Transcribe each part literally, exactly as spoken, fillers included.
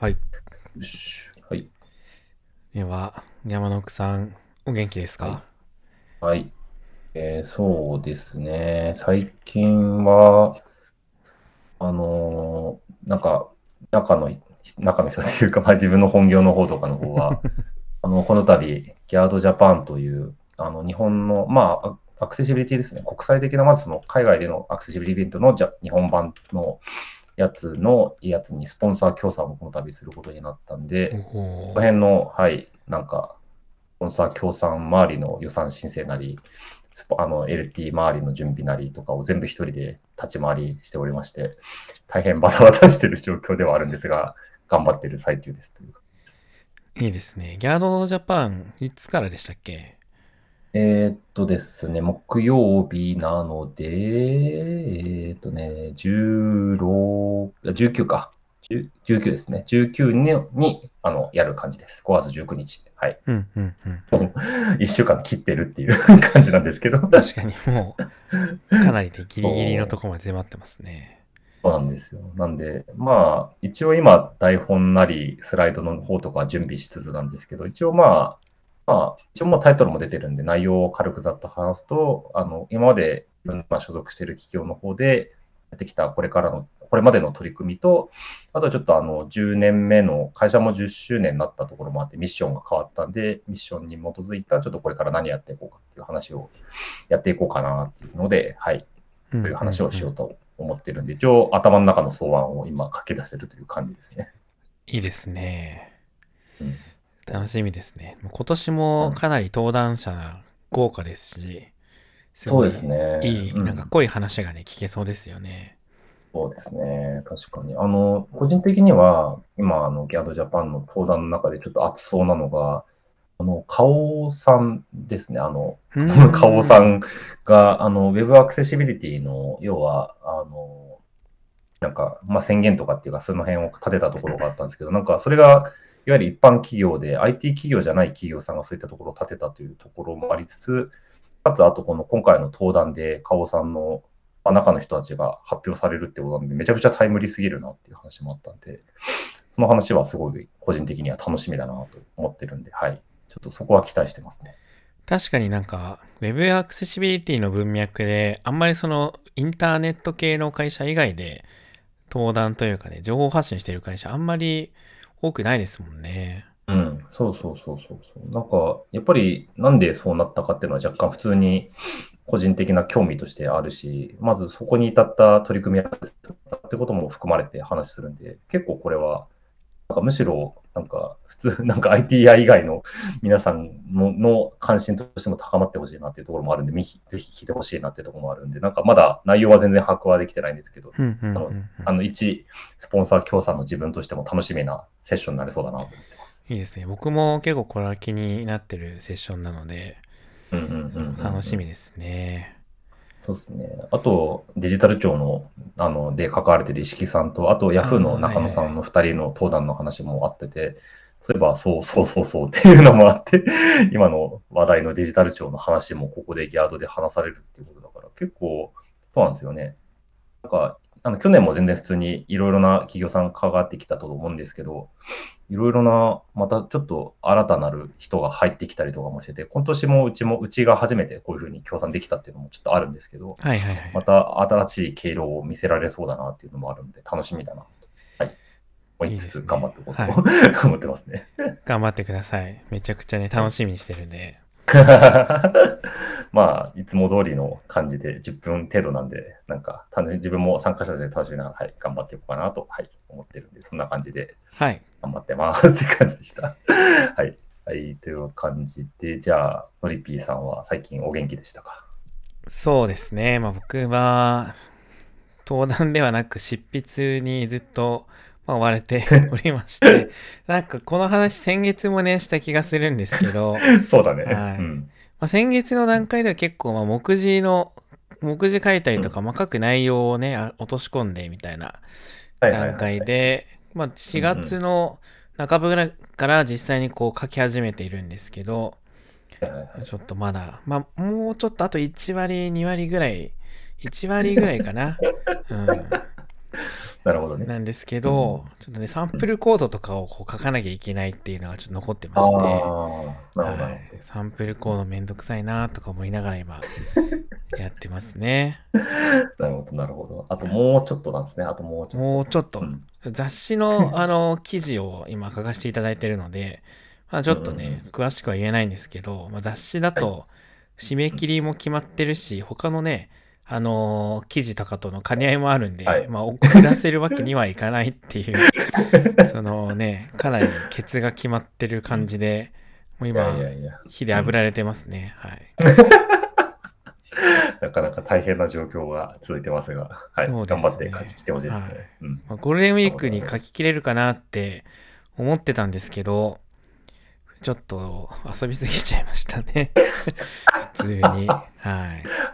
はい。よし。はい。では、山の奥さん、お元気ですか？はい。はい、えー、そうですね。最近は、あのー、なんか、中の、中の人というか、まあ、自分の本業の方とかの方は、あのこの度、Guard Japan という、あの日本の、まあ、アクセシビリティですね。国際的な、まずその海外でのアクセシビリティイベントのじゃ日本版のやつのやつにスポンサー協賛をこの度することになったんで、この辺の、はい、なんか、スポンサー協賛周りの予算申請なり、あの エルティー 周りの準備なりとかを全部一人で立ち回りしておりまして、大変バタバタしてる状況ではあるんですが、頑張ってる最中ですというか。いいですね。Guard Japan、いつからでしたっけ？えー、っとですね、木曜日なので、えー、っとね、じゅうろく、じゅうきゅうか。じゅうきゅうですね。じゅうくにちにあのやる感じです。ごがつじゅうくにち。はい。うんうんうん。いっしゅうかん切ってるっていう感じなんですけど。確かに、もう、かなりでギリギリのとこまで迫ってますね。そうなんですよ。なんで、まあ、一応今、台本なり、スライドの方とか準備しつつなんですけど、一応まあ、まあ、一応もうタイトルも出てるんで、内容を軽くざっと話すと、あの今まで所属している企業の方でやってきたこれからの、これまでの取り組みと、あとはちょっとあのじゅうねんめの、会社もじゅっしゅうねんになったところもあって、ミッションが変わったんで、ミッションに基づいた、ちょっとこれから何やっていこうかっていう話をやっていこうかなっていうので、はい、という話をしようと思ってるんで、一応頭の中の草案を今書き出してるという感じですね。いいですね。うん、楽しみですね。今年もかなり登壇者豪華ですし、すごいいい、そうですね、いい、なんか濃い話がね、うん、聞けそうですよね。そうですね、確かに。あの、個人的には、今、あの、Guard Japan の登壇の中でちょっと熱そうなのが、あの、花王さんですね。あの、花王さんが、あの、Web アクセシビリティの、要は、あの、なんか、まあ、宣言とかっていうか、その辺を立てたところがあったんですけど、なんか、それが、いわゆる一般企業で アイティー 企業じゃない企業さんがそういったところを立てたというところもありつつ、かつあとこの今回の登壇で花王さんの中の人たちが発表されるってことなんで、めちゃくちゃタイムリーすぎるなっていう話もあったんで、その話はすごい個人的には楽しみだなと思ってるんで、はい、ちょっとそこは期待してますね。確かになんか Web アクセシビリティの文脈であんまりそのインターネット系の会社以外で登壇というかね、情報発信してる会社あんまり多くないですもんね。うん、そうそうそうそうそう。なんかやっぱりなんでそうなったかっていうのは若干普通に個人的な興味としてあるし、まずそこに至った取り組みやってことも含まれて話するんで、結構これはなんかむしろなんか普通なんか アイティーアイ 以外の皆さん の, の関心としても高まってほしいなっていうところもあるんで、ぜひ聞いてほしいなっていうところもあるんで、なんかまだ内容は全然把握はできてないんですけど、うんうんうんうん、あの一スポンサー協賛の自分としても楽しみなセッションになりそうだなと思ってます。いいですね。僕も結構これは気になってるセッションなので、うんうんうんうんうん、楽しみですね。そうですね。あとデジタル庁のあので関われてる石木さんと、あと Yahoo の中野さんのふたりの登壇の話もあってて、はいはいはい、そういえばそうそうそうそうっていうのもあって、今の話題のデジタル庁の話もここでギャードで話されるっていうことだから、結構そうなんですよね。なんかあの去年も全然普通にいろいろな企業さん関わってきたと思うんですけど、いろいろなまたちょっと新たなる人が入ってきたりとかもしてて、今年もうちもうちが初めてこういうふうに協賛できたっていうのもちょっとあるんですけど、はいはいはい、また新しい経路を見せられそうだなっていうのもあるんで楽しみだなと、はい、もう一つ頑張っていこうと思ってますね。頑張ってください。めちゃくちゃね楽しみにしてるんでまあいつも通りの感じでじゅっぷん程度なんで、なんか自分も参加者で楽しみながら、はい、頑張っていこうかなと、はい、思ってるんで、そんな感じで、はい、頑張ってますって感じでしたはい、はい、という感じで、じゃあのりぴーさんは最近お元気でしたか？そうですね、まあ、僕は登壇ではなく執筆にずっと、まあ、追われておりましてなんかこの話先月もねした気がするんですけどそうだね、はい、うん、まあ、先月の段階では結構まあ目次の目次書いたりとか、まあ、書く内容をね、うん、落とし込んでみたいな段階で、まあ、しがつの中分から実際にこう書き始めているんですけど、うん、ちょっとまだ、まあ、もうちょっとあといち割に割ぐらいいち割ぐらいかな、うん、なるほどね。なんですけど、うん、ちょっとね、サンプルコードとかをこう書かなきゃいけないっていうのがちょっと残ってまして、あ、なるほど、はい、サンプルコードめんどくさいなとか思いながら今やってますね。なるほど、なるほど。あともうちょっとなんですね。あともうちょっと。もうちょっと。うん、雑誌の、あの記事を今書かせていただいてるので、まあ、ちょっとね、うん、詳しくは言えないんですけど、まあ、雑誌だと締め切りも決まってるし、他のね、あのー、記事とかとの兼ね合いもあるんで、はい、まあ、遅らせるわけにはいかないっていうそのね、かなりケツが決まってる感じで、もう今、いやいやいや、火で炙られてますね、うん、はい。なかなか大変な状況が続いてますが、はい、そうですね、頑張って書ききてほしいですね、はい、うん、まあ、ゴールデンウィークに書ききれるかなって思ってたんですけど、ちょっと遊びすぎちゃいましたね普通に、はい、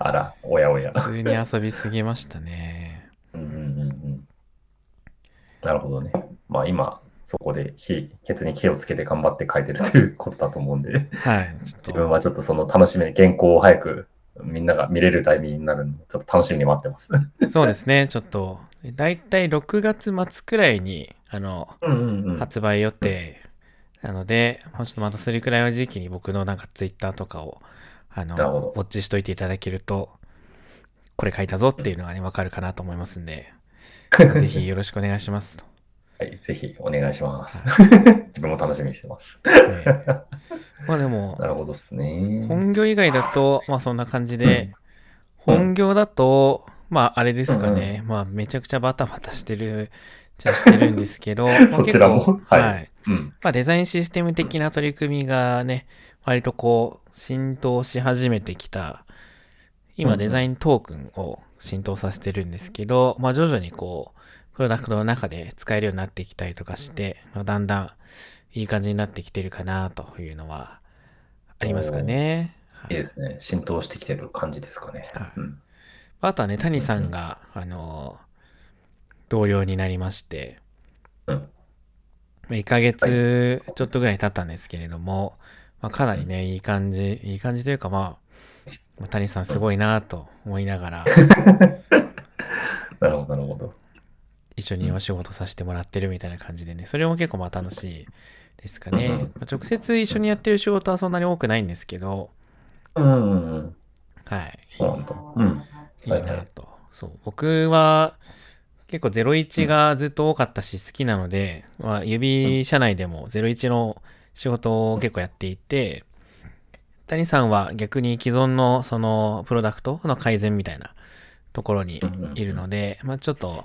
あら、おやおや、普通に遊びすぎましたねうんうんうん、なるほどね。まあ今そこで火、ケツに火をつけて頑張って書いてるということだと思うんで、はい、自分はちょっとその楽しみに、原稿を早くみんなが見れるタイミングになるので、ちょっと楽しみに待ってますそうですね、ちょっとだいたいろくがつまつくらいにあの、うんうんうん、発売予定なので、もうちょっとまたそれくらいの時期に僕のなんかツイッターとかをあのウォッチしといていただけると、これ書いたぞっていうのがね、わかるかなと思いますんで、ぜひよろしくお願いしますと。はい、ぜひお願いします。自分も楽しみにしてます。ね、まあでも、なるほどっすね。本業以外だと、まあそんな感じで、うん、本業だと、まああれですかね、うん、まあめちゃくちゃバタバタしてる。じゃしてるんですけど、そちらも、はい、はい、うん、まあ、デザインシステム的な取り組みがね、割とこう浸透し始めてきた。今デザイントークンを浸透させてるんですけど、うん、まあ徐々にこうプロダクトの中で使えるようになってきたりとかして、まあ、だんだんいい感じになってきてるかなというのはありますかね。はい、いいですね。浸透してきてる感じですかね。はい、うん、あとはね、谷さんが、うん、あの。同僚になりまして、うん、いっかげつちょっとぐらい経ったんですけれども、まあ、かなりね、いい感じ、いい感じというか、まあ、谷さんすごいなと思いながら、なるほど、なるほど。一緒にお仕事させてもらってるみたいな感じでね、それも結構まあ楽しいですかね。まあ、直接一緒にやってる仕事はそんなに多くないんですけど、うん、はい、本当、うん、いいなと。そう、僕は、結構ゼロイチがずっと多かったし好きなので、うん、まあ、指社内でもゼロイチの仕事を結構やっていて、谷さんは逆に既存のそのプロダクトの改善みたいなところにいるので、まあ、ちょっと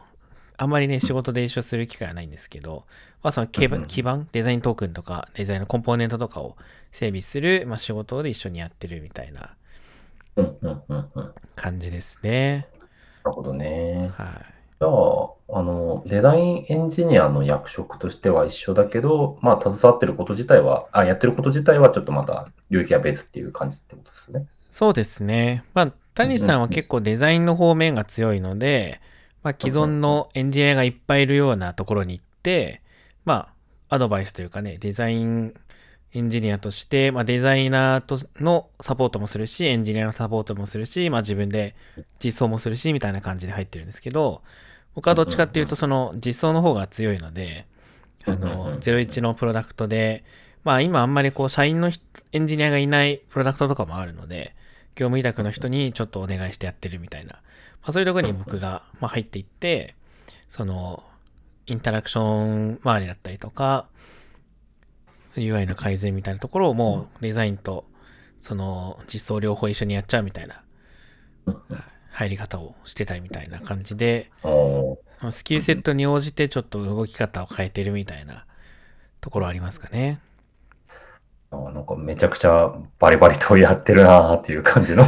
あんまりね、仕事で一緒する機会はないんですけど、まあ、その基盤、デザイントークンとかデザインのコンポーネントとかを整備する、まあ、仕事で一緒にやってるみたいな感じですね。なるほどね。はい、じゃあ、あのデザインエンジニアの役職としては一緒だけど、まあ、携わってること自体はあやってること自体はちょっとまた領域は別っていう感じってことですね。そうですね、まあ、谷さんは結構デザインの方面が強いので、まあ、既存のエンジニアがいっぱいいるようなところに行って、まあ、アドバイスというかね、デザインエンジニアとして、まあ、デザイナーとのサポートもするし、エンジニアのサポートもするし、まあ、自分で実装もするしみたいな感じで入ってるんですけど、僕はどっちかっていうとその実装の方が強いので、あのゼロイチのプロダクトで、まあ今あんまりこう社員のエンジニアがいないプロダクトとかもあるので、業務委託の人にちょっとお願いしてやってるみたいな、まあ、そういうところに僕がまあ入っていって、そのインタラクション周りだったりとか ユーアイ の改善みたいなところをもうデザインとその実装両方一緒にやっちゃうみたいな入り方をしてたりみたいな感じで、スキルセットに応じてちょっと動き方を変えてるみたいなところありますかね。あ、なんかめちゃくちゃバリバリとやってるなーっていう感じの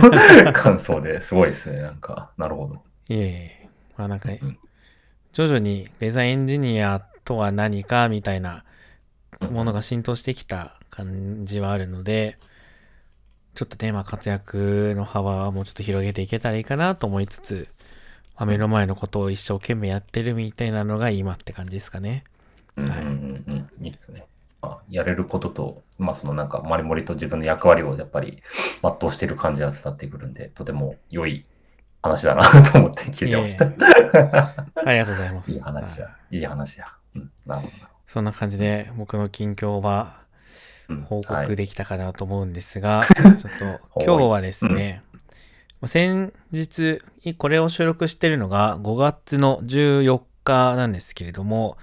感想ですごいですね。なんか、なるほど。いえいえ、まあなんか、ね、うん、徐々にデザインエンジニアとは何かみたいなものが浸透してきた感じはあるので、ちょっとね、まあ、活躍の幅をもうちょっと広げていけたらいいかなと思いつつ、まあ、目の前のことを一生懸命やってるみたいなのが今って感じですかね。うんうんうん、はい、いいですね。まあ、やれることと、まあ、そのなんかマリモリと自分の役割をやっぱり全うしてる感じが伝わってくるんで、とても良い話だなと思って聞いてました、えー。ありがとうございます。いい話や、いい話や。うん、なるほど。そんな感じで僕の近況は報告できたかなと思うんですが、うんはい、ちょっと今日はですね、うん、先日これを収録しているのがごがつのじゅうよっかなんですけれども、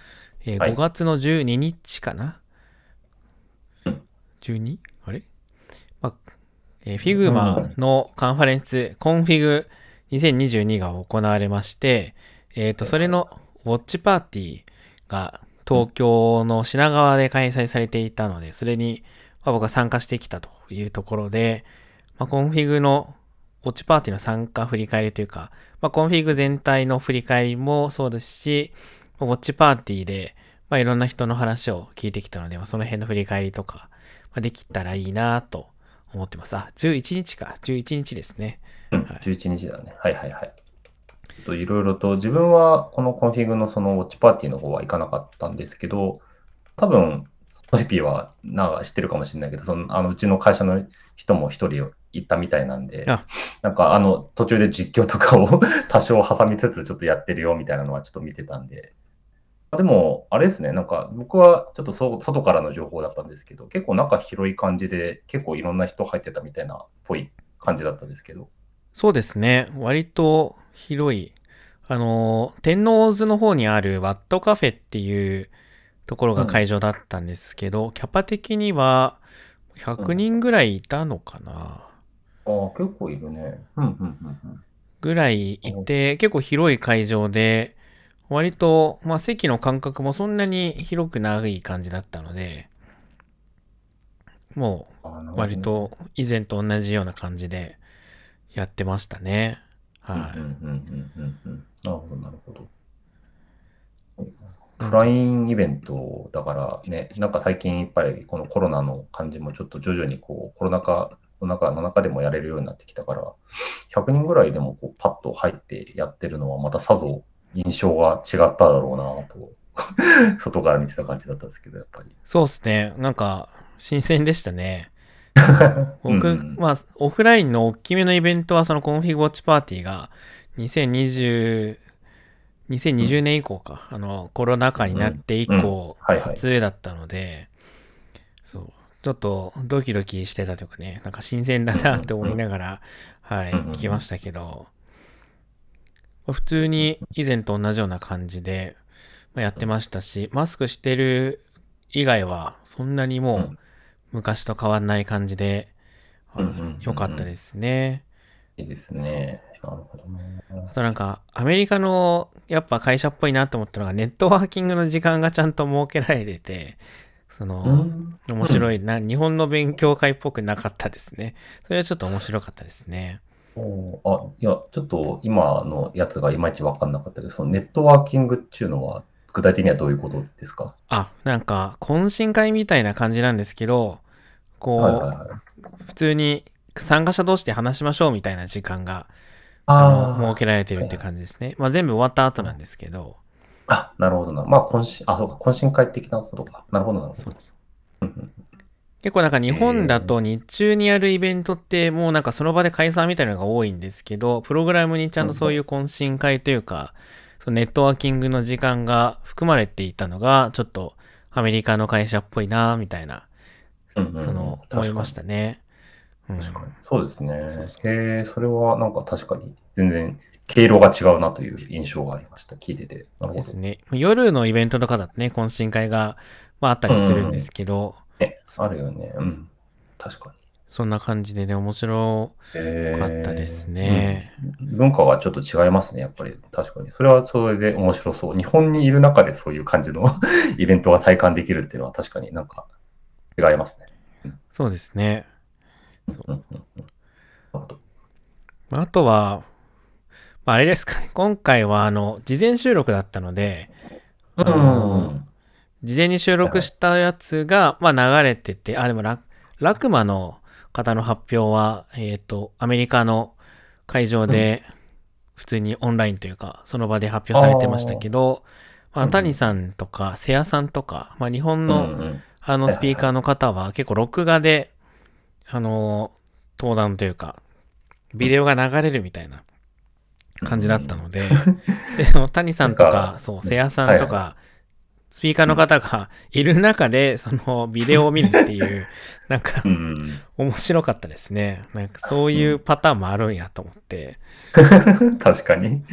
えー、ごがつのじゅうににちかな、はい、じゅうに? あれ、まあえー、Figma のカンファレンス、うん、Config にせんにじゅうにが行われまして、えーと、それのウォッチパーティーが東京の品川で開催されていたので、それに僕は参加してきたというところで、まあ、コンフィグのウォッチパーティーの参加振り返りというか、まあ、コンフィグ全体の振り返りもそうですし、ウォッチパーティーで、まあ、いろんな人の話を聞いてきたので、まあ、その辺の振り返りとか、まあ、できたらいいなと思ってます。あ、じゅういちにちか。じゅういちにちですね。うん、はい、じゅういちにちだね。はいはいはい。いろいろと自分はこのコンフィグのそのウォッチパーティーの方は行かなかったんですけど、多分トリピーはなんか知ってるかもしれないけど、そのあのうちの会社の人も一人行ったみたいなんで、なんかあの途中で実況とかを多少挟みつつちょっとやってるよみたいなのはちょっと見てたんで、でもあれですね、なんか僕はちょっと外からの情報だったんですけど、結構中広い感じで結構いろんな人入ってたみたいなっぽい感じだったんですけど。そうですね、割と広い、あの天王洲の方にあるワットカフェっていうところが会場だったんですけど、うん、キャパ的にはひゃくにんぐらいいたのかな、うん、ああ結構いるね、うんうんうんうん、ぐらいいて、結構広い会場で割と、まあ、席の間隔もそんなに広くない感じだったので、もう割と以前と同じような感じでやってましたね。はい。うんうんうんうんうん。なるほどなるほど。オフラインイベントだからね、なんか最近やっぱりこのコロナの感じもちょっと徐々にこうコロナ禍の中の中でもやれるようになってきたから、ひゃくにんぐらいでもこうパッと入ってやってるのはまたさぞ印象が違っただろうなと外から見てた感じだったんですけど、やっぱり。そうですね。なんか新鮮でしたね。僕、うん、まあ、オフラインの大きめのイベントは、そのコンフィグウォッチパーティーが2020、2020年以降か、うん、あの、コロナ禍になって以降、初だったので、そう、ちょっとドキドキしてたというかね、なんか新鮮だなって思いながら、うん、はい、聞きましたけど、普通に以前と同じような感じでやってましたし、マスクしてる以外は、そんなにもう、うん昔と変わんない感じで、うんうんうんうん、よかったですね。いいですね。なるほどね。あとなんか、アメリカのやっぱ会社っぽいなと思ったのが、ネットワーキングの時間がちゃんと設けられてて、その、うん、面白いな、日本の勉強会っぽくなかったですね。それはちょっと面白かったですね。おあ、いや、ちょっと今のやつがいまいち分かんなかったけど、そのネットワーキングっていうのは、具体的にはどういうことですか？あ、なんか懇親会みたいな感じなんですけど、こう、はいはいはい、普通に参加者同士で話しましょうみたいな時間があの設けられてるって感じですね。はい、まあ全部終わった後なんですけど。あ、なるほどな。まあ懇親、あ、そうか、懇親会的なことか。なるほどなるほど。結構なんか日本だと日中にやるイベントってもうなんかその場で解散みたいなのが多いんですけど、プログラムにちゃんとそういう懇親会というか。そのネットワーキングの時間が含まれていたのがちょっとアメリカの会社っぽいなみたいな、うんうん、その思いましたね。確かに、うん、そうですね。そうそう、へえ、それはなんか確かに全然経路が違うなという印象がありました。聞いてて。なるほどですね。夜のイベントとかだとね、懇親会が、まあ、あったりするんですけど、うんうん、ね、あるよね。うん、確かに。そんな感じでね、面白かったですね、えーうん。文化がちょっと違いますね、やっぱり。確かに。それはそれで面白そう。日本にいる中でそういう感じのイベントが体感できるっていうのは確かになんか違いますね。うん、そうですね。そうあとは、まあ、あれですかね。今回はあの事前収録だったので、うんうん、事前に収録したやつが、はい、まあ、流れてて、あ、でもラ、ラクマの方の発表は、えっと、アメリカの会場で、普通にオンラインというか、その場で発表されてましたけど、まあ、谷さんとか、瀬谷さんとか、まあ、日本の、あの、スピーカーの方は、結構録画で、あの、登壇というか、ビデオが流れるみたいな感じだったので、うん、谷さんとか、そう、瀬谷さんとか、はい、スピーカーの方がいる中で、そのビデオを見るっていう、なんか、面白かったですね。なんかそういうパターンもあるんやと思って。うん、確かに。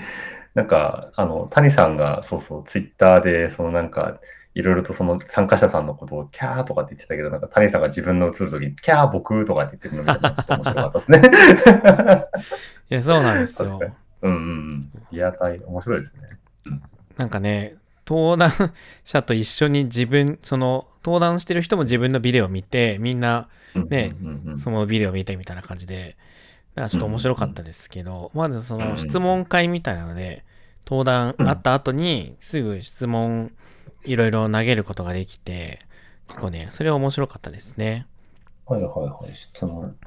なんか、あの、谷さんが、そうそう、ツイッターで、そのなんか、いろいろとその参加者さんのことをキャーとかって言ってたけど、なんか谷さんが自分の映るときにキャー僕とかって言ってるのがちょっと面白かったですね。いや、そうなんですよ。うんうん。リアタイ、面白いですね。なんかね、登壇者と一緒に自分、その登壇してる人も自分のビデオを見て、みんなね、うんうんうん、そのビデオを見てみたいな感じで、なんかちょっと面白かったですけど、うんうん、まずその質問会みたいなので、登壇あった後にすぐ質問いろいろ投げることができて、結構ね、それは面白かったですね。はいはいはい、質問。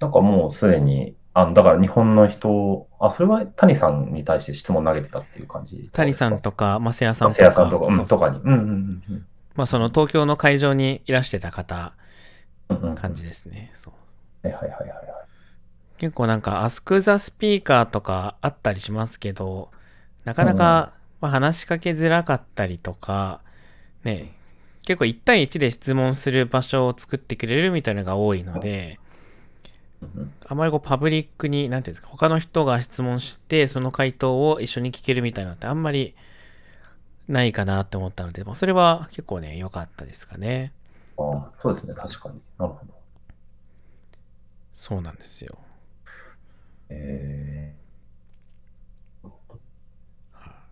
なんかもうすでに、あのだから日本の人、あ、それは谷さんに対して質問投げてたっていう感じ。谷さんとか、まあ、瀬谷さんとか、瀬谷さんとか、うん、とかに、うんうんうんうん、まあその東京の会場にいらしてた方、うんうん、感じですね。そう。はいはいはいはい。結構なんかAsk the Speakerとかあったりしますけど、なかなか、うんまあ、話しかけづらかったりとか、ね、結構いち対いちで質問する場所を作ってくれるみたいなのが多いので。うんあまりこうパブリックに何ていうんですか、他の人が質問してその回答を一緒に聞けるみたいなのってあんまりないかなって思ったので、まあ、それは結構ね良かったですかね。ああそうですね、確かに。なるほど。そうなんですよ。えー、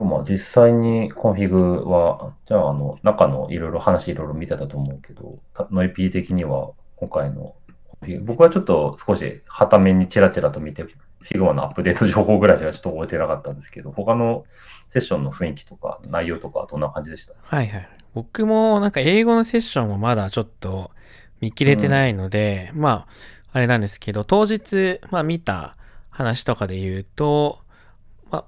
まあ実際にコンフィグはじゃあ、 あの中のいろいろ話いろいろ見てたと思うけど、ノイピー的には今回の僕はちょっと少し傍目にチラチラと見て、Figma のアップデート情報ぐらいしかちょっと覚えてなかったんですけど、他のセッションの雰囲気とか内容とかどんな感じでした？はいはい。僕もなんか英語のセッションもまだちょっと見切れてないので、うん、まああれなんですけど、当日、まあ、見た話とかで言うと、まあ、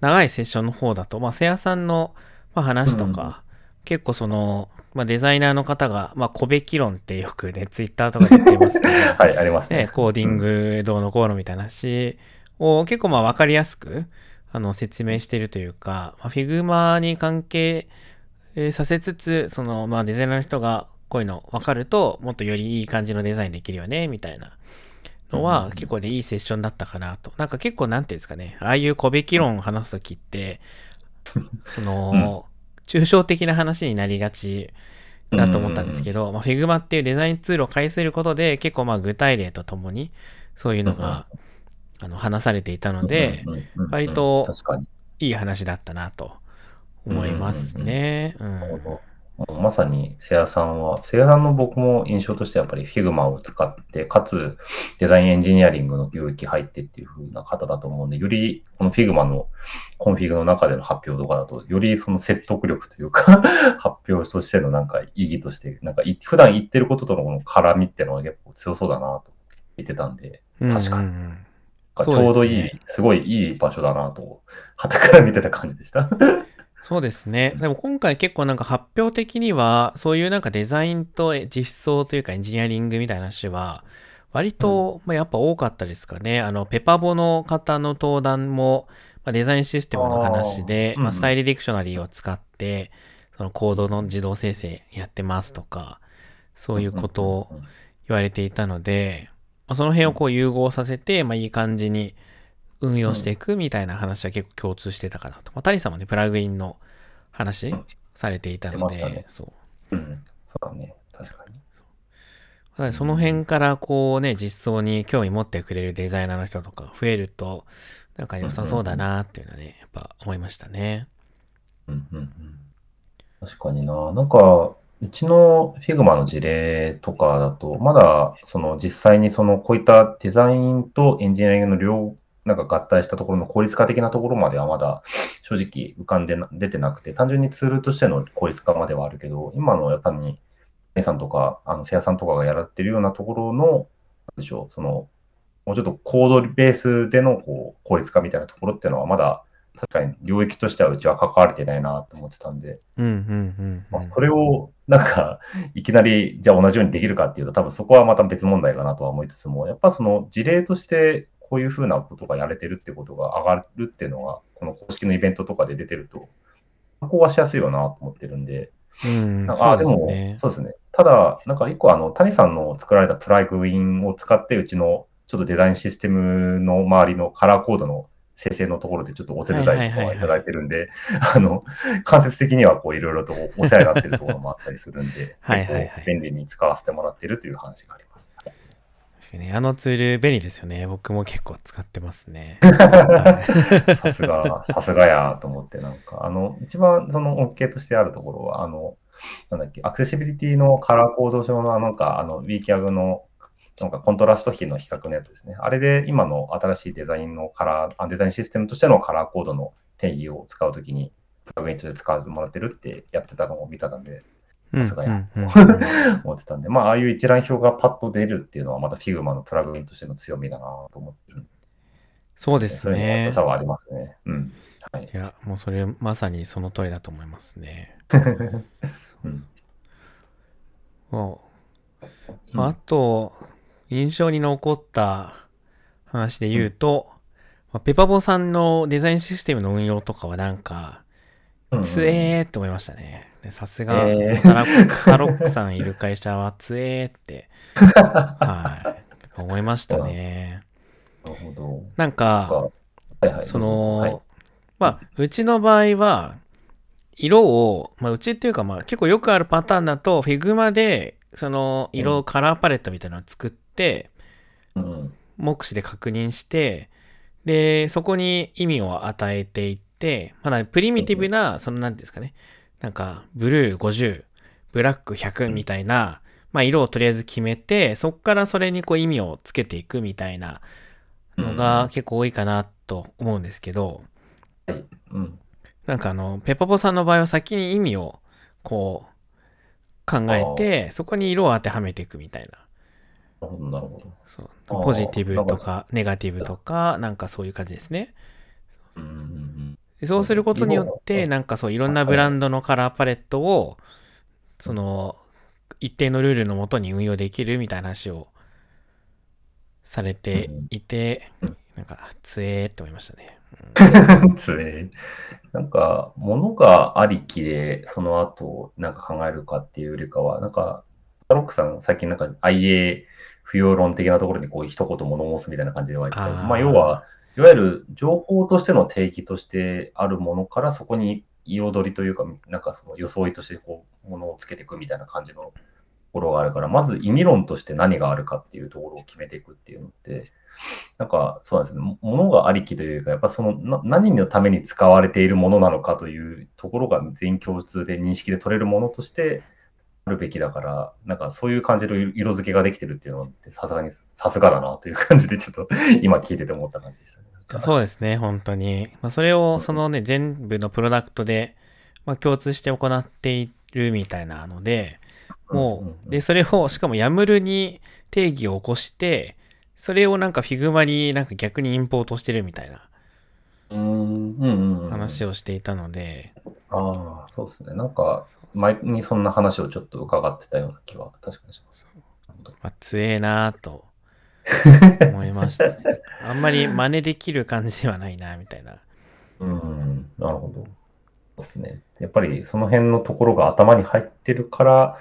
長いセッションの方だと、まあ、瀬谷さんの話とか、うん、結構そのまあ、デザイナーの方が、まあ、個べき論ってよくね、ツイッターとかで言ってますけど、はい、ありますね。ね、コーディングどうのこうのみたいな話を結構まあ分かりやすくあの説明しているというか、まあ、Figma に関係させつつ、そのまあデザイナーの人がこういうの分かると、もっとよりいい感じのデザインできるよね、みたいなのは結構でいいセッションだったかなと。なんか結構なんていうんですかね、ああいう個べき論を話すときって、その、うん抽象的な話になりがちだと思ったんですけど、まあ、Figma っていうデザインツールを介することで結構まあ具体例とともにそういうのがあの話されていたので、割といい話だったなと思いますね。うんうんうんうん、まさに瀬谷さんは、瀬谷さんの僕も印象としてはやっぱり Figma を使って、かつデザインエンジニアリングの領域入ってっていう風な方だと思うので、よりこの Figma のコンフィグの中での発表とかだと、よりその説得力というか、発表としてのなんか意義として、なんか普段言ってることとのこの絡みっていうのは結構強そうだなと言ってたんで、確かに。うんうんうんちょうどいい、ね、すごいいい場所だなと、傍から見てた感じでした。そうですね。でも今回結構なんか発表的には、そういうなんかデザインと実装というかエンジニアリングみたいな話は、割とまあやっぱ多かったですかね。うん、あの、ペパボの方の登壇も、まあ、デザインシステムの話で、あまあ、スタイルディクショナリーを使って、そのコードの自動生成やってますとか、そういうことを言われていたので、まあ、その辺をこう融合させて、まあいい感じに、運用していくみたいな話は結構共通してたかなと。まあ、谷さんもね、プラグインの話されていたので、ね、そう。うん、そうだね、確かに。だその辺からこうね、実装に興味持ってくれるデザイナーの人とか増えると、なんか良さそうだなっていうのはね、やっぱ思いましたね。うんうんうん。確かにな。なんか、うちの Figma の事例とかだと、まだその実際にそのこういったデザインとエンジニアリングの両なんか合体したところの効率化的なところまではまだ正直浮かんで出てなくて、単純にツールとしての効率化まではあるけど、今のやっぱりAさんとかあの瀬谷さんとかがやられてるようなところの、なんでしょう、そのもうちょっとコードベースでのこう効率化みたいなところっていうのはまだ確かに領域としてはうちは関われてないなと思ってたんで、うんうんうんうんまあ、それをなんかいきなりじゃあ同じようにできるかっていうと、多分そこはまた別問題かなとは思いつつも、やっぱその事例としてここういうふうなことがやれてるってことが上がるっていうのが、この公式のイベントとかで出てると、参考はしやすいよなと思ってるんで、うん、なんかあでも、そうですね。ただ、なんか一個あの、谷さんの作られたプラグインを使って、うちのちょっとデザインシステムの周りのカラーコードの生成のところでちょっとお手伝いとかいただいてるんで、あの、間接的にはこういろいろとお世話になってるところもあったりするんで、はいはいはい、便利に使わせてもらってるという話があります。確かに、あのツール便利ですよね。僕も結構使ってますね。さすが、さすがやと思って、なんか、あの、一番その恩恵としてあるところは、あの、なんだっけ、アクセシビリティのカラーコード上のなんか、あの、ウィーキャグ のなんかコントラスト比の比較のやつですね。あれで今の新しいデザインのカラー、デザインシステムとしてのカラーコードの定義を使うときに、プラグインとして使わせてもらってるってやってたのを見たので、さすがや、うんうんうん、思ってたんで、まあ、ああいう一覧表がパッと出るっていうのは、また Figma のプラグインとしての強みだなと思ってる。そうですね。良さはありますね。うん。はい、いや、もうそれ、まさにその通りだと思いますね。うん。まあ、あと、印象に残った話で言うと、うん、ペパボさんのデザインシステムの運用とかはなんか、つえーって思いましたね。さすが、タロックさんいる会社はつえーって、はい、思いましたね。なるほど。なんか、はいはい、その、はい、まあ、うちの場合は、色を、まあ、うちっていうか、まあ、結構よくあるパターンだと、Figma で、その、色、カラーパレットみたいなのを作って、うん、目視で確認して、で、そこに意味を与えていって、まだプリミティブな、その、なんていうんですかね、なんか、ブルーごじゅう、ブラックひゃくみたいな、まあ、色をとりあえず決めて、そこからそれにこう意味をつけていくみたいなのが結構多いかなと思うんですけど、うん、なんかあの、ペパポさんの場合は先に意味をこう、考えて、そこに色を当てはめていくみたいな。なるほど、なるほど。そう。ポジティブとか、ネガティブとか、なんかそういう感じですね。うんうんうん、でそうすることによって、なんかそう、いろんなブランドのカラーパレットを、その、一定のルールのもとに運用できるみたいな話をされていて、うんうん、なんか、つえーって思いましたね。つえー。なんか、物がありきで、その後、なんか考えるかっていうよりかは、なんか、タロックさん、最近なんか アイエー 不要論的なところにこう、一言物申すみたいな感じで言われてた。まあ、要は、いわゆる情報としての定義としてあるものから、そこに彩りというか、なんかその装いとしてこう、ものをつけていくみたいな感じのところがあるから、まず意味論として何があるかっていうところを決めていくっていうのって、なんかそうなんですね、物がありきというか、やっぱその何のために使われているものなのかというところが全員共通で認識で取れるものとしてあるべきだから、なんかそういう感じの色付けができてるっていうのってさすがにさすがだなという感じでちょっと今聞いてて思った感じでしたね。そうですね、本当に。まあ、それをそのね、うん、全部のプロダクトで、まあ、共通して行っているみたいなので、もう、うんうんうん、で、それをしかもヤムルに定義を起こして、それをなんかフィグマになんか逆にインポートしてるみたいな話をしていたので、ああそうですね、なんか前にそんな話をちょっと伺ってたような気は確かにします。まあ、強えなーと思いました、ね。あんまり真似できる感じではないなみたいな。うん、なるほど。そうですね。やっぱりその辺のところが頭に入ってるから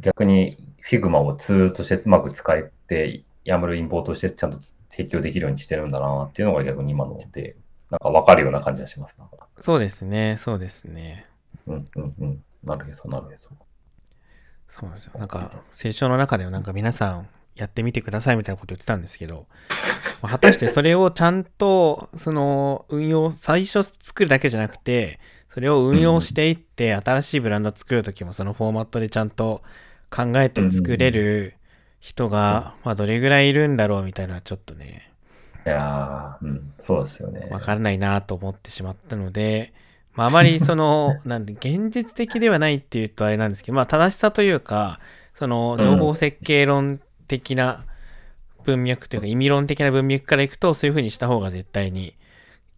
逆にフィグマをツールとしてうまく使えて。ヤムルインポートしてちゃんと提供できるようにしてるんだなっていうのが逆に今のでなんか分かるような感じがしますな。そうですね、そうですね。うんうんうん。なるへそなるへそ。そうですよ。なんか聖書の中ではなんか皆さんやってみてくださいみたいなこと言ってたんですけど、果たしてそれをちゃんとその運用最初作るだけじゃなくて、それを運用していって新しいブランド作るときもそのフォーマットでちゃんと考えて作れる。うんうんうん人が、まあ、どれぐらいいるんだろうみたいなちょっとね、いやー、うん、そうですよね。わからないなと思ってしまったので、まあ、あまりそのなんで現実的ではないっていうとあれなんですけど、まあ、正しさというかその情報設計論的な文脈というか、うん、意味論的な文脈からいくとそういう風にした方が絶対に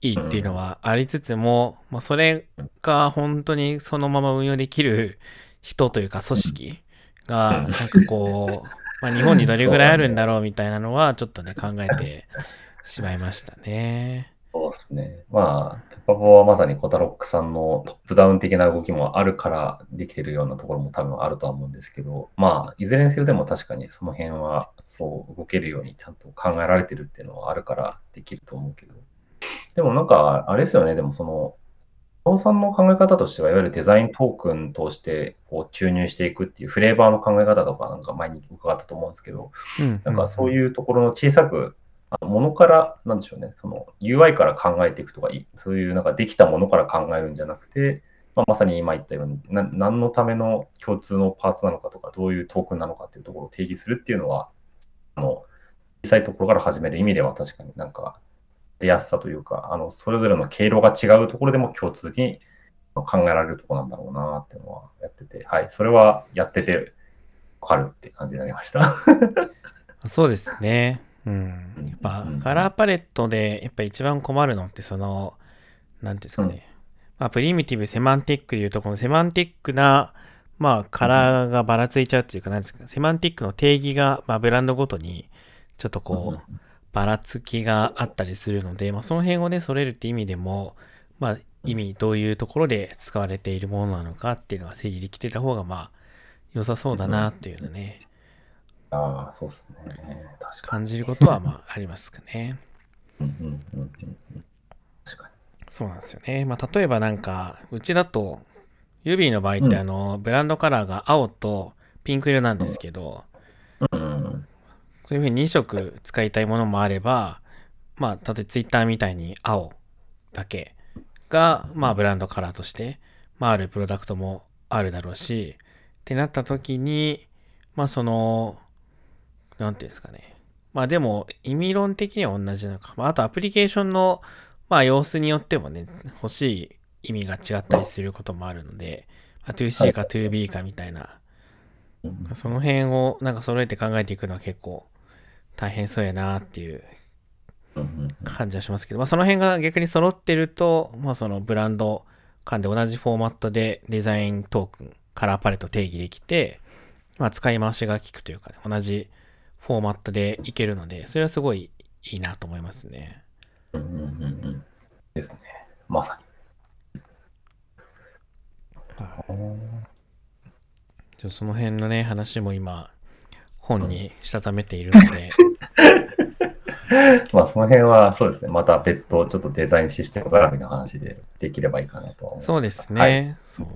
いいっていうのはありつつも、まあ、それが本当にそのまま運用できる人というか組織がなんかこう、うんまあ、日本にどれぐらいあるんだろうみたいなのはちょっとね考えてしまいましたね。そうですね。まあ、ペパボはまさにコタロックさんのトップダウン的な動きもあるからできてるようなところも多分あるとは思うんですけど、まあ、いずれにせよでも確かにその辺はそう動けるようにちゃんと考えられてるっていうのはあるからできると思うけど、でもなんかあれですよね、でもその、トンさんの考え方としては、いわゆるデザイントークンとしてこう注入していくっていうフレーバーの考え方とかなんか前に伺ったと思うんですけど、うんうんうん、なんかそういうところの小さく、ものから、なんでしょうね、その ユーアイ から考えていくとかいい、そういうなんかできたものから考えるんじゃなくて、まあ、まさに今言ったようにな、何のための共通のパーツなのかとか、どういうトークンなのかっていうところを定義するっていうのは、あの小さいところから始める意味では確かになんか、出やすさというか、あのそれぞれの経路が違うところでも共通に考えられるところなんだろうなっていうのはやってて、はい、それはやってて分かるって感じになりました。そうですね。うん、やっぱカラーパレットでやっぱ一番困るのってその何ですかね、うんまあ、プリミティブセマンティックでいうとこのセマンティックなまあカラーがばらついちゃうっていうか何ですかセマンティックの定義がまあブランドごとにちょっとこうばらつきがあったりするのでまあその辺をねそれるって意味でもまあ意味どういうところで使われているものなのかっていうのは整理できてた方がまあ良さそうだなっていうのね。ああ、そうですね。確かに。感じることはまあありますかね。うんうんうんうん。確かに。そうなんですよね。まあ例えばなんか、うちだと、ユビーの場合ってあの、うん、ブランドカラーが青とピンク色なんですけど、うんうんうん、そういうふうににしょく使いたいものもあれば、まあ、例えばツイッターみたいに青だけが、まあブランドカラーとして、まああるプロダクトもあるだろうし、ってなった時に、まあその、なんていうんですかね。まあでも意味論的には同じなのか。まああとアプリケーションのまあ様子によってもね、欲しい意味が違ったりすることもあるので、まあ、ツーシー か ツービー かみたいな、はい、その辺をなんか揃えて考えていくのは結構大変そうやなっていう感じはしますけど、まあその辺が逆に揃ってると、まあそのブランド間で同じフォーマットでデザイントークン、カラーパレット定義できて、まあ使い回しが効くというか、ね、同じフォーマットでいけるので、それはすごいいいなと思いますね。うんうんうん。ですね。まさに。はい。じゃあその辺のね、話も今、本にしたためているので。うん、まあその辺はそうですね。また別途ちょっとデザインシステム絡みの話でできればいいかなとは思います。そうですね。はい、そう。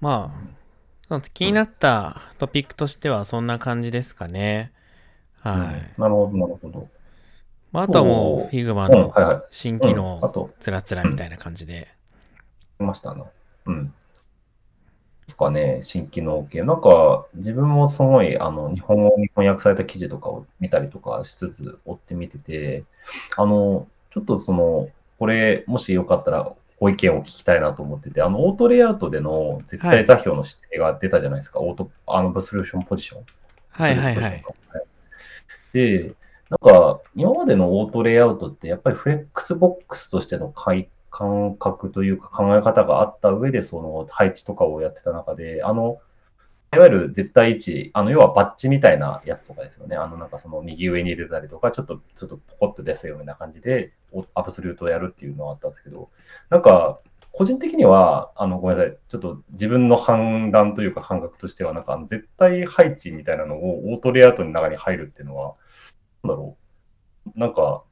まあ、うん気になったトピックとしてはそんな感じですかね。うん、はい。なるほど、なるほど。まあ、あとはもう Figma の新機能、つらつらみたいな感じで。ありましたね。うん。とかね、新機能系。なんか、自分もすごい、あの、日本語に翻訳された記事とかを見たりとかしつつ追ってみてて、あの、ちょっとその、これ、もしよかったら、ご意見を聞きたいなと思ってて、あのオートレイアウトでの絶対座標の指定が出たじゃないですか、はい、オートアームソリューションポジション。はいはいはい。で、なんか今までのオートレイアウトってやっぱりフレックスボックスとしての感覚というか考え方があった上でその配置とかをやってた中で、あのいわゆる絶対位置、あの要はバッジみたいなやつとかですよね。あのなんかその右上に入れたりとか、ちょっとちょっとポコッと出すような感じでアブソリュートをやるっていうのはあったんですけど、なんか個人的にはあのごめんなさい、ちょっと自分の判断というか感覚としてはなんかあの絶対配置みたいなのをオートレイアウトの中に入るっていうのはなんだろう、なんか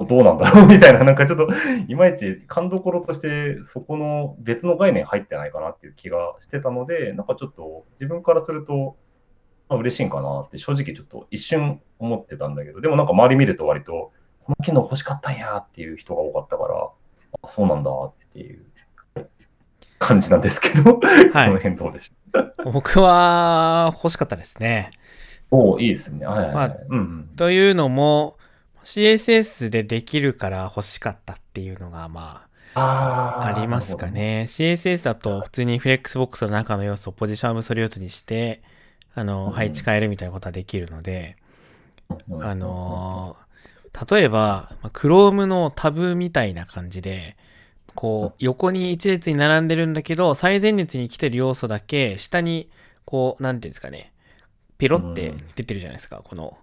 どうなんだろうみたいな、なんかちょっといまいち勘どころとしてそこの別の概念入ってないかなっていう気がしてたので、なんかちょっと自分からすると嬉しいんかなって正直ちょっと一瞬思ってたんだけど、でもなんか周り見ると割とこの機能欲しかったんやっていう人が多かったから、あ、そうなんだっていう感じなんですけど、はい、この辺どうでしょう。僕は欲しかったですね。お、いいですね。はいはいはい。まあ、うんうん、というのもシーエスエス でできるから欲しかったっていうのがまあ あ, ありますかね。シーエスエス だと普通にフレックスボックスの中の要素をポジションアブソリュートにしてあの配置変えるみたいなことはできるので、うん、あの例えば Chrome のタブみたいな感じでこう横に一列に並んでるんだけど最前列に来てる要素だけ下にこうなんていうんですかね、ピロって出てるじゃないですか、この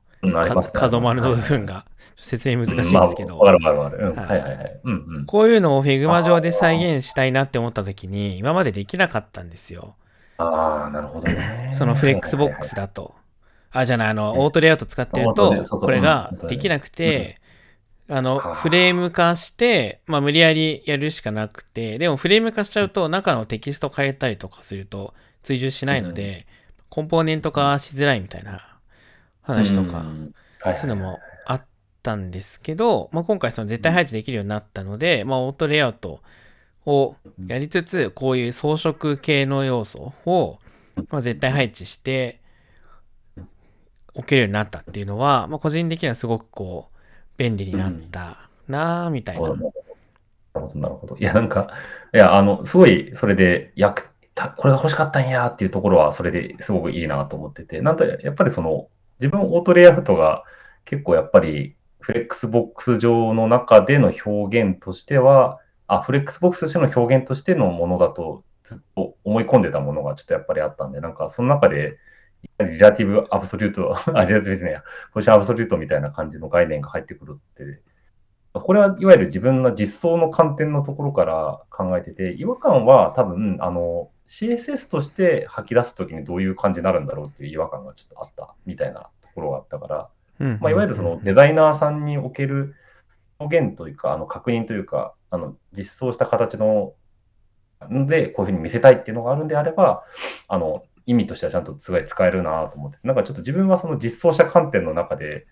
角丸の部分が説明難しいんですけど、こういうのを Figma 上で再現したいなって思った時に今までできなかったんですよ。ああ、なるほどね。そのフレックスボックスだと、あ、じゃない、あのオートレイアウト使ってるとこれができなくて、あのフレーム化して、まあ、無理やりやるしかなくて、でもフレーム化しちゃうと中のテキスト変えたりとかすると追従しないので、うん、コンポーネント化しづらいみたいな話とか、うんはい、そういうのもあったんですけど、まあ、今回その絶対配置できるようになったので、うんまあ、オートレイアウトをやりつつこういう装飾系の要素を、まあ、絶対配置して置けるようになったっていうのは、まあ、個人的にはすごくこう便利になったなぁみたいな、うん、なるほどなるほど。いやなんかいやあのすごいそれで役これが欲しかったんやっていうところはそれですごくいいなと思ってて、なんとやっぱりその自分オートレイアウトが結構やっぱりフレックスボックス上の中での表現としてはあフレックスボックスとしての表現としてのものだとずっと思い込んでたものがちょっとやっぱりあったんで、なんかその中でリラティブアブソリュート、あ、リラティブですね。ポジションアブソリュートみたいな感じの概念が入ってくるって、これはいわゆる自分の実装の観点のところから考えてて、違和感は多分、あの、シーエスエス として吐き出すときにどういう感じになるんだろうっていう違和感がちょっとあったみたいなところがあったから、うんまあ、いわゆるそのデザイナーさんにおける表現というか、あの確認というか、あの実装した形ので、こういうふうに見せたいっていうのがあるんであれば、あの、意味としてはちゃんとすごい使えるなと思って、なんかちょっと自分はその実装した観点の中で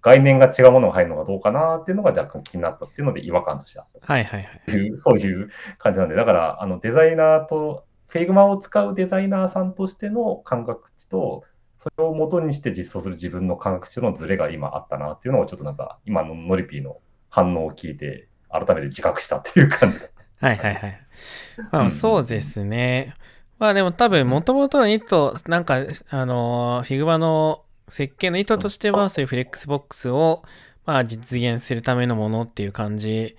概念が違うものが入るのがどうかなっていうのが若干気になったっていうので違和感としてあった、はいはいはい、そういう感じなんで、だからあのデザイナーとFigmaを使うデザイナーさんとしての感覚値とそれを元にして実装する自分の感覚値のズレが今あったなっていうのをちょっとなんか今のノリピーの反応を聞いて改めて自覚したっていう感じだったはいはいはい、まあうん、そうですね。まあでも多分もともとの意図なんかあのフィグマの設計の意図としてはそういうフレックスボックスをまあ実現するためのものっていう感じ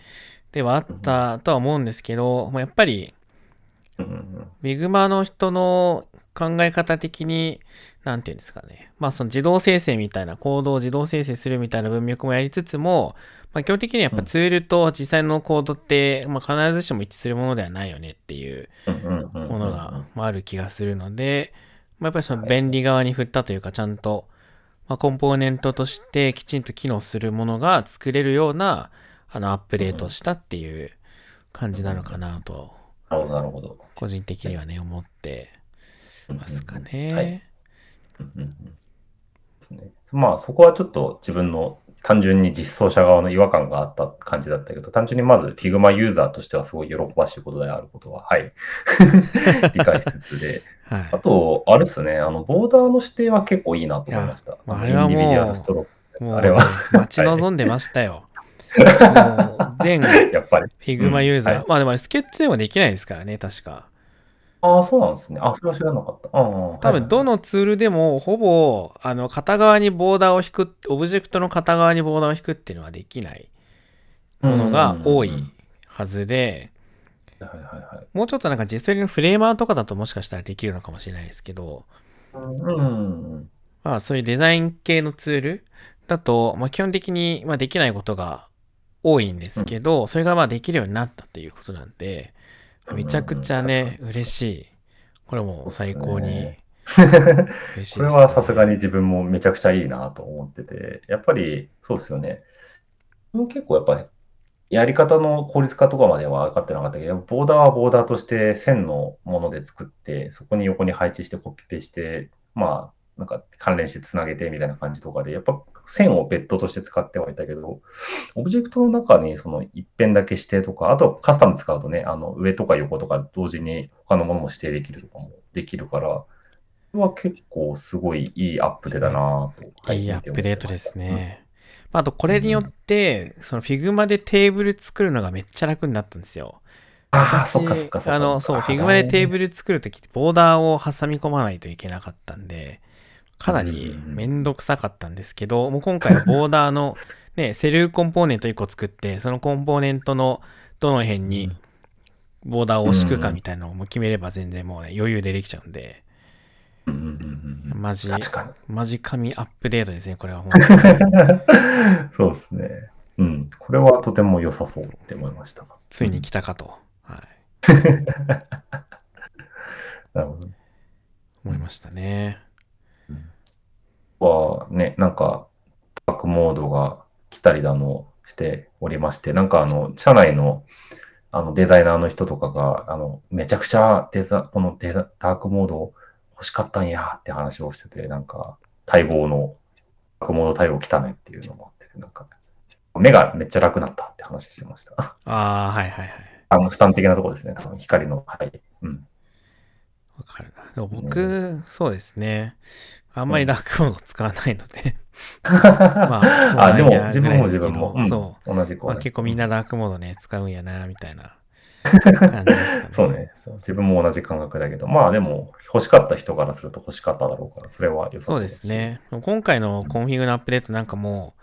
ではあったとは思うんですけど、やっぱりフィグマの人の考え方的になんていうんですかね、まあその自動生成みたいなコードを自動生成するみたいな文脈もやりつつも、まあ基本的にはやっぱツールと実際のコードってまあ必ずしも一致するものではないよねっていうものがある気がするので、まあやっぱりその便利側に振ったというか、ちゃんとまあコンポーネントとしてきちんと機能するものが作れるようなあのアップデートしたっていう感じなのかなと、なるほど、個人的にはね思ってますかね。はいうんうんうん、まあそこはちょっと自分の単純に実装者側の違和感があった感じだったけど、単純にまず Figma ユーザーとしてはすごい喜ばしいことであることは、はい、理解しつつで、はい、あとあれですね、あのボーダーの指定は結構いいなと思いました。まあ、あれはもう、もうあれは待ち望んでましたよ。全やっぱり Figma ユーザー、うんはい、まあでもあれスケッチでもできないですからね、確か。ああそうなんですね。あ、それは知らなかった。多分どのツールでもほぼあの片側にボーダーを引く、オブジェクトの片側にボーダーを引くっていうのはできないものが多いはずで、もうちょっとなんか実際のフレーマーとかだともしかしたらできるのかもしれないですけど、うんまあ、そういうデザイン系のツールだと、まあ、基本的にまあできないことが多いんですけど、うん、それがまあできるようになったということなんで、めちゃくちゃね、うん、嬉しい。これも最高に嬉しいです、ね。これはさすがに自分もめちゃくちゃいいなと思ってて、やっぱりそうですよね。結構やっぱりやり方の効率化とかまでは分かってなかったけど、ボーダーはボーダーとして線のもので作って、そこに横に配置してコピペして、まあなんか関連してつなげてみたいな感じとかで、やっぱ線を別途として使ってはいたけど、オブジェクトの中にその一辺だけ指定とか、あとカスタム使うとね、あの上とか横とか同時に他のものも指定できるとかもできるから、これは結構すごいいいアップデートだなと。いいアップデートですね。うん、あとこれによって、その Figma でテーブル作るのがめっちゃ楽になったんですよ。ああ、そっかそっかそっか。あの、そう、Figma でテーブル作るときってボーダーを挟み込まないといけなかったんで、かなりめんどくさかったんですけど、もう今回はボーダーのね、セルコンポーネントいっこ作って、そのコンポーネントのどの辺にボーダーを敷くかみたいなのを決めれば全然もう、ね、余裕でできちゃうんで、マジ、確かに。マジ神アップデートですね、これは本当。そうですね。うん。これはとても良さそうって思いました。ついに来たかと。はい。なるほど。思いましたね。うん、はね、なんか、トラックモードが来たりだのしておりまして、なんかあの、社内の、あのデザイナーの人とかがあのめちゃくちゃデザこのデザダークモード欲しかったんやって話をしてて、なんか待望のダークモード対応来たねっていうのもあって、なんか目がめっちゃ楽になったって話してました。ああ、はいはいはい。あの負担的なところですね、多分光の。はい、うん、わかるな。でも僕、うん、そうですね、あんまりダークモード使わないのでまあ、あ、でも自分も自分も、うん、そう同じ子、ね、まあ、結構みんなダークモードね使うんやなみたいな感じですかね。そうね、そう、自分も同じ感覚だけど、まあでも欲しかった人からすると欲しかっただろうから、それは良さそうですし。そうですね。今回のコンフィグのアップデートなんかも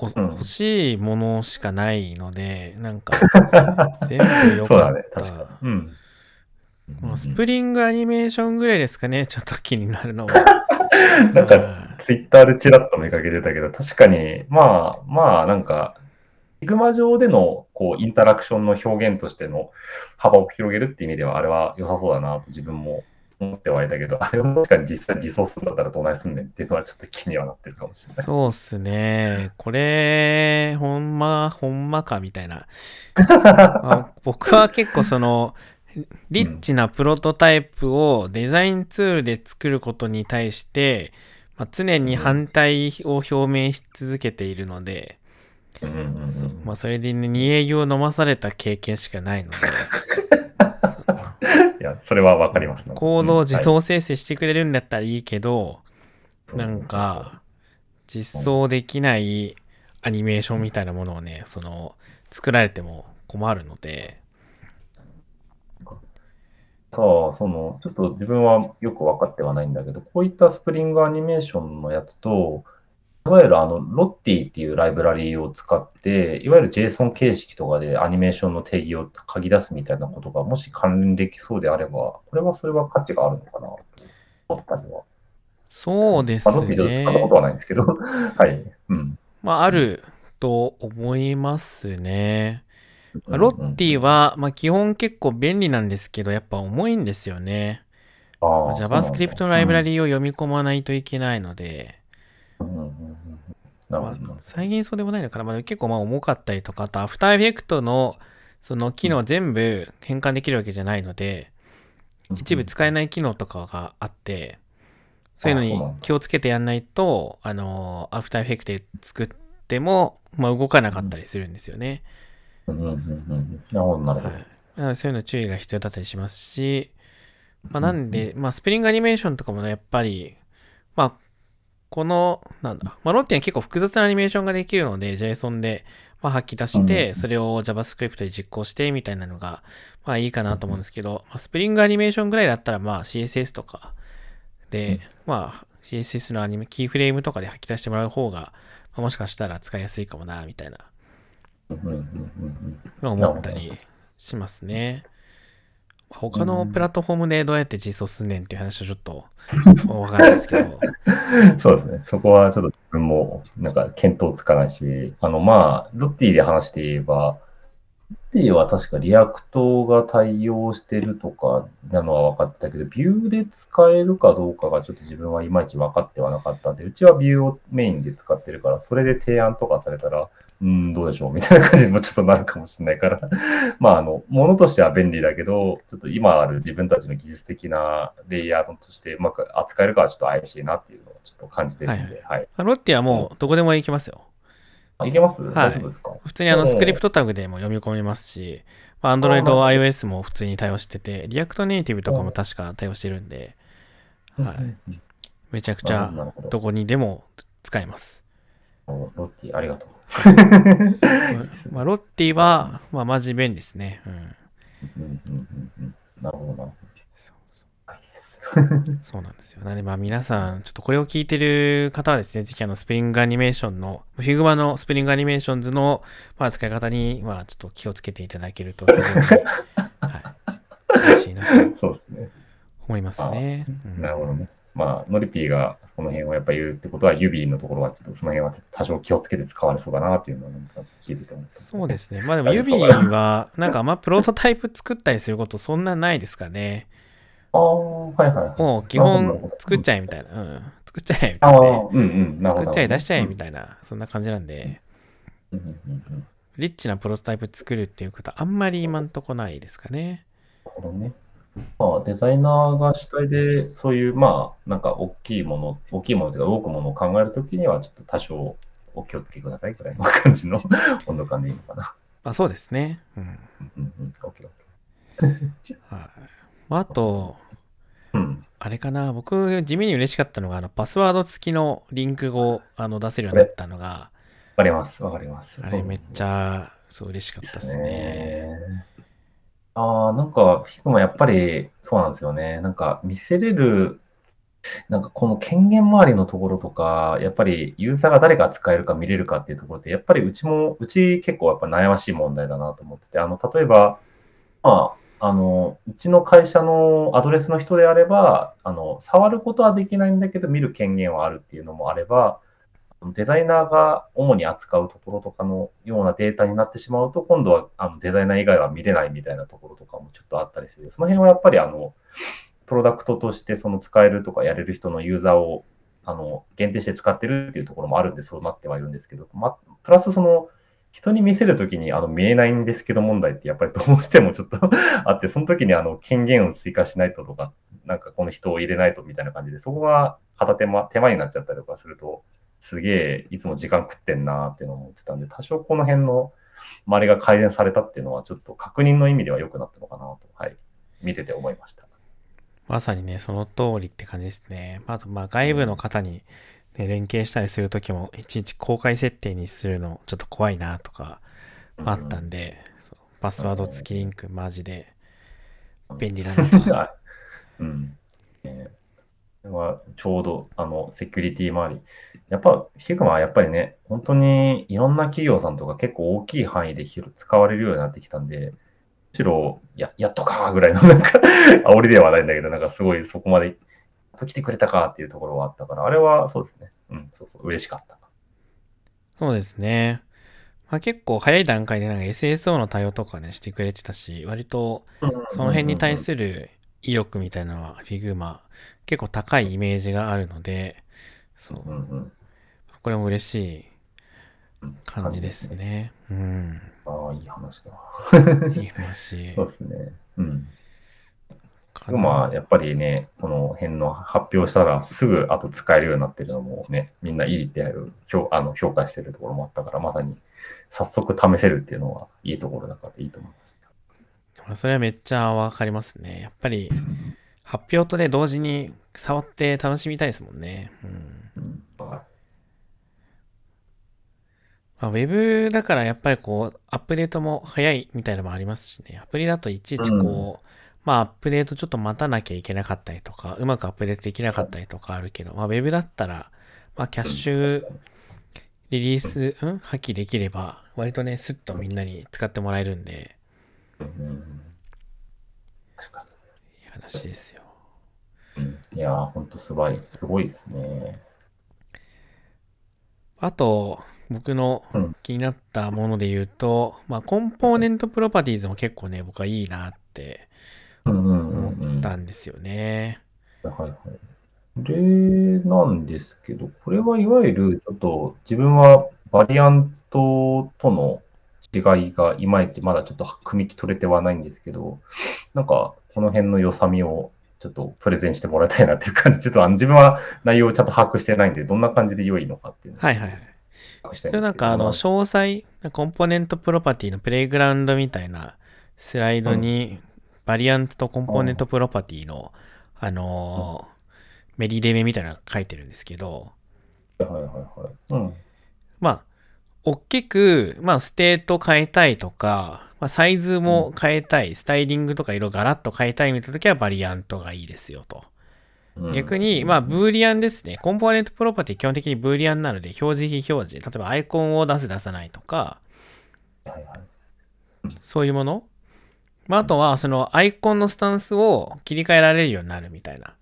う、うん、欲しいものしかないので、なんか全部良かった。そうだね、確かに。うん。もうスプリングアニメーションぐらいですかね、ちょっと気になるのは。なんかツイッターでちらっと見かけてたけど、確かに、まあまあ、なんかFigma上でのこうインタラクションの表現としての幅を広げるっていう意味では、あれは良さそうだなと自分も思ってはいたけど、あれを確かに実際実装するんだったらどないすんねんっていうのはちょっと気にはなってるかもしれない。そうっすね。これほんまほんまかみたいな。あ、僕は結構そのリッチなプロトタイプをデザインツールで作ることに対して、まあ、常に反対を表明し続けているので、そ, うまあ、それで、ね、に営業飲まされた経験しかないのでいや、それはわかりますね。コードを自動生成してくれるんだったらいいけど、うん、はい、なんか実装できないアニメーションみたいなものをね、その作られても困るので、そう、そのちょっと自分はよく分かってはないんだけど、こういったスプリングアニメーションのやつと、いわゆるあのロッティっていうライブラリを使って、いわゆる JSON 形式とかでアニメーションの定義を書き出すみたいなことがもし関連できそうであれば、これはそれは価値があるのかなと思ったりは。そうですね。ロッティで使ったことはないんですけど、はい。うん。まあ、あると思いますね。ロッティは、まあ、基本結構便利なんですけど、やっぱ重いんですよね。まあ、JavaScript のライブラリを読み込まないといけないので、まあ、再現そうでもないのかな、まあ、結構まあ重かったりとか、あと After Effects のその機能全部変換できるわけじゃないので、一部使えない機能とかがあって、そういうのに気をつけてやんないと、あの After Effects で作っても、まあ、動かなかったりするんですよね。なるほど、なるほど。はい、そういうの注意が必要だったりしますし、まあ、なんで、まあ、スプリングアニメーションとかもね、やっぱり、まあ、この、なんだ、まあ、ロッティは結構複雑なアニメーションができるので、JSON で、まあ、吐き出して、それを JavaScript で実行して、みたいなのが、まあ、いいかなと思うんですけど、まあ、スプリングアニメーションぐらいだったら、まあ、シーエスエス とかで、まあ、シーエスエス のアニメ、キーフレームとかで吐き出してもらう方が、まあ、もしかしたら使いやすいかもな、みたいな。思ったりしますね。他のプラットフォームでどうやって実装すんねんっていう話はちょっと分からないですけどそうですね、そこはちょっと自分もなんか見当つかないし、あのまあロッティで話して言えば、ロッティは確かリアクトが対応してるとかなのは分かってたけど、ビューで使えるかどうかがちょっと自分はいまいち分かってはなかったんで、うちはビューをメインで使ってるから、それで提案とかされたらうんどうでしょうみたいな感じにもちょっとなるかもしれないからまああのものとしては便利だけど、ちょっと今ある自分たちの技術的なレイヤーとしてうまく扱えるかはちょっと怪しいなっていうのをちょっと感じてるんで、はい、はい、ロッティはもうどこでもいけますよ。あ、いけます、はい、大丈夫ですか。普通にあのスクリプトタグでも読み込めますし、まあ、Android、iOS も普通に対応してて、リアクトネイティブとかも確か対応してるんで、はい、めちゃくちゃどこにでも使えます。ロッティありがとうまあ、ロッティは、まあ、マジ便利ですね。なるほどな。そうなんですよ。なので、まあ、皆さん、ちょっとこれを聞いてる方はですね、ぜひあのスプリングアニメーションの、Figma のスプリングアニメーションズの、まあ、使い方にはちょっと気をつけていただけると非常に、はい、嬉しいなと思いますね。そうですね。思いますね。なるほどね。まあ、ノリピーがこの辺をやっぱり言うってことは、指のところはちょっとその辺はちょっと多少気をつけて使われそうだなっていうのを聞いてたんですけど、ね。そうですね。まあでも指はなんかあんまプロトタイプ作ったりすることそんなないですかね。ああ、はいはいはい。もう基本作っちゃえみたいな。うん、作っちゃえみたいな、ね。うんうん、なるほど。作っちゃえ出しちゃえみたいな、うん、そんな感じなんで、うんうんうん。リッチなプロトタイプ作るっていうことはあんまり今んとこないですかね。なるほどね。まあ、デザイナーが主体でそういうまあなんか大きいもの大きいものというか動くものを考えるときにはちょっと多少お気をつけくださいくらいの感じの温度感でいいのかな。あ、そうですね。うんうんうん。オッケーオッケー。はい。あと、うん、あれかな、僕地味に嬉しかったのがあのパスワード付きのリンクをあの出せるようになったのが。わかりますわかります。あれめっちゃそう嬉しかったですね。あ、なんかフィグマやっぱりそうなんですよね。なんか見せれる、なんかこの権限周りのところとか、やっぱりユーザーが誰が使えるか見れるかっていうところって、やっぱりうちもうち結構やっぱ悩ましい問題だなと思ってて、あの例えば、まあ、あのうちの会社のアドレスの人であれば、あの触ることはできないんだけど見る権限はあるっていうのもあれば、デザイナーが主に扱うところとかのようなデータになってしまうと、今度はあのデザイナー以外は見れないみたいなところとかもちょっとあったりする。その辺はやっぱりあのプロダクトとしてその使えるとかやれる人のユーザーをあの限定して使ってるっていうところもあるんで、そうなってはいるんですけど、ま、プラスその人に見せるときにあの見えないんですけど問題ってやっぱりどうしてもちょっとあって、その時にあの権限を追加しないととか、なんかこの人を入れないとみたいな感じで、そこが片手間、手間になっちゃったりとかすると、すげえいつも時間食ってんなーっていうのを思ってたんで、多少この辺の周りが改善されたっていうのはちょっと確認の意味では良くなったのかなと、はい、見てて思いました。まさにね、その通りって感じですね。あとまあ外部の方に、ね、連携したりするときもいちいち公開設定にするのちょっと怖いなとかあったんで、うん、そうパスワード付きリンク、うん、マジで便利だなと。うん。えーはちょうどあのセキュリティ周り、やっぱフィグマはやっぱりね、本当にいろんな企業さんとか結構大きい範囲で使われるようになってきたんで、むしろ や, やっとかーぐらいのなんか煽りではないんだけど、なんかすごいそこまで来てくれたかっていうところはあったから、あれはそうですね、うん、そうそう嬉しかった。そうですね、まあ、結構早い段階でなんか エスエスオー の対応とかねしてくれてたし、割とその辺に対する、うんうんうんうん、意欲みたいなのはフィグマ結構高いイメージがあるので、そう、うんうん、これも嬉しい感じですね。うん、ああ、いい話だいい話。そうですね。うん。フィグマやっぱりね、この辺の発表したらすぐあと使えるようになってるのもね、みんないいっていうあの評価してるところもあったから、まさに早速試せるっていうのはいいところだからいいと思いました。それはめっちゃわかりますね。やっぱり発表とね同時に触って楽しみたいですもんね。うん。まあ、ウェブだからやっぱりこうアップデートも早いみたいなのもありますしね。アプリだといちいちこう、まあアップデートちょっと待たなきゃいけなかったりとか、うまくアップデートできなかったりとかあるけど、まあウェブだったらまあキャッシュリリース、うん、破棄できれば割とねスッとみんなに使ってもらえるんで。うん、確かにいい話ですよ。いやー、ほんとすごいすごいですね。あと僕の気になったもので言うと、うん、まあコンポーネントプロパティーズも結構ね僕はいいなって思ったんですよね。うんうんうんうん、はいはい。これなんですけど、これはいわゆるちょっと自分はバリアントとの違いがいまいちまだちょっと組み取れてはないんですけど、なんかこの辺の良さみをちょっとプレゼンしてもらいたいなっていう感じ。ちょっとあの自分は内容をちゃんと把握してないんで、どんな感じで良いのかっていうのを。はいはいはい。それなんかあの詳細コンポーネントプロパティのプレイグラウンドみたいなスライドに、バリアントとコンポーネントプロパティのあのメリデメみたいなのが書いてるんですけど。はいはいはい。うん。まあ。大きく、まあ、ステート変えたいとか、まあ、サイズも変えたい、スタイリングとか色ガラッと変えたいみたいな時はバリアントがいいですよと。逆に、まあ、ブーリアンですね。コンポーネントプロパティ基本的にブーリアンなので、表示非表示。例えばアイコンを出す出さないとか、そういうもの。まあ、あとは、そのアイコンのスタンスを切り替えられるようになるみたいな。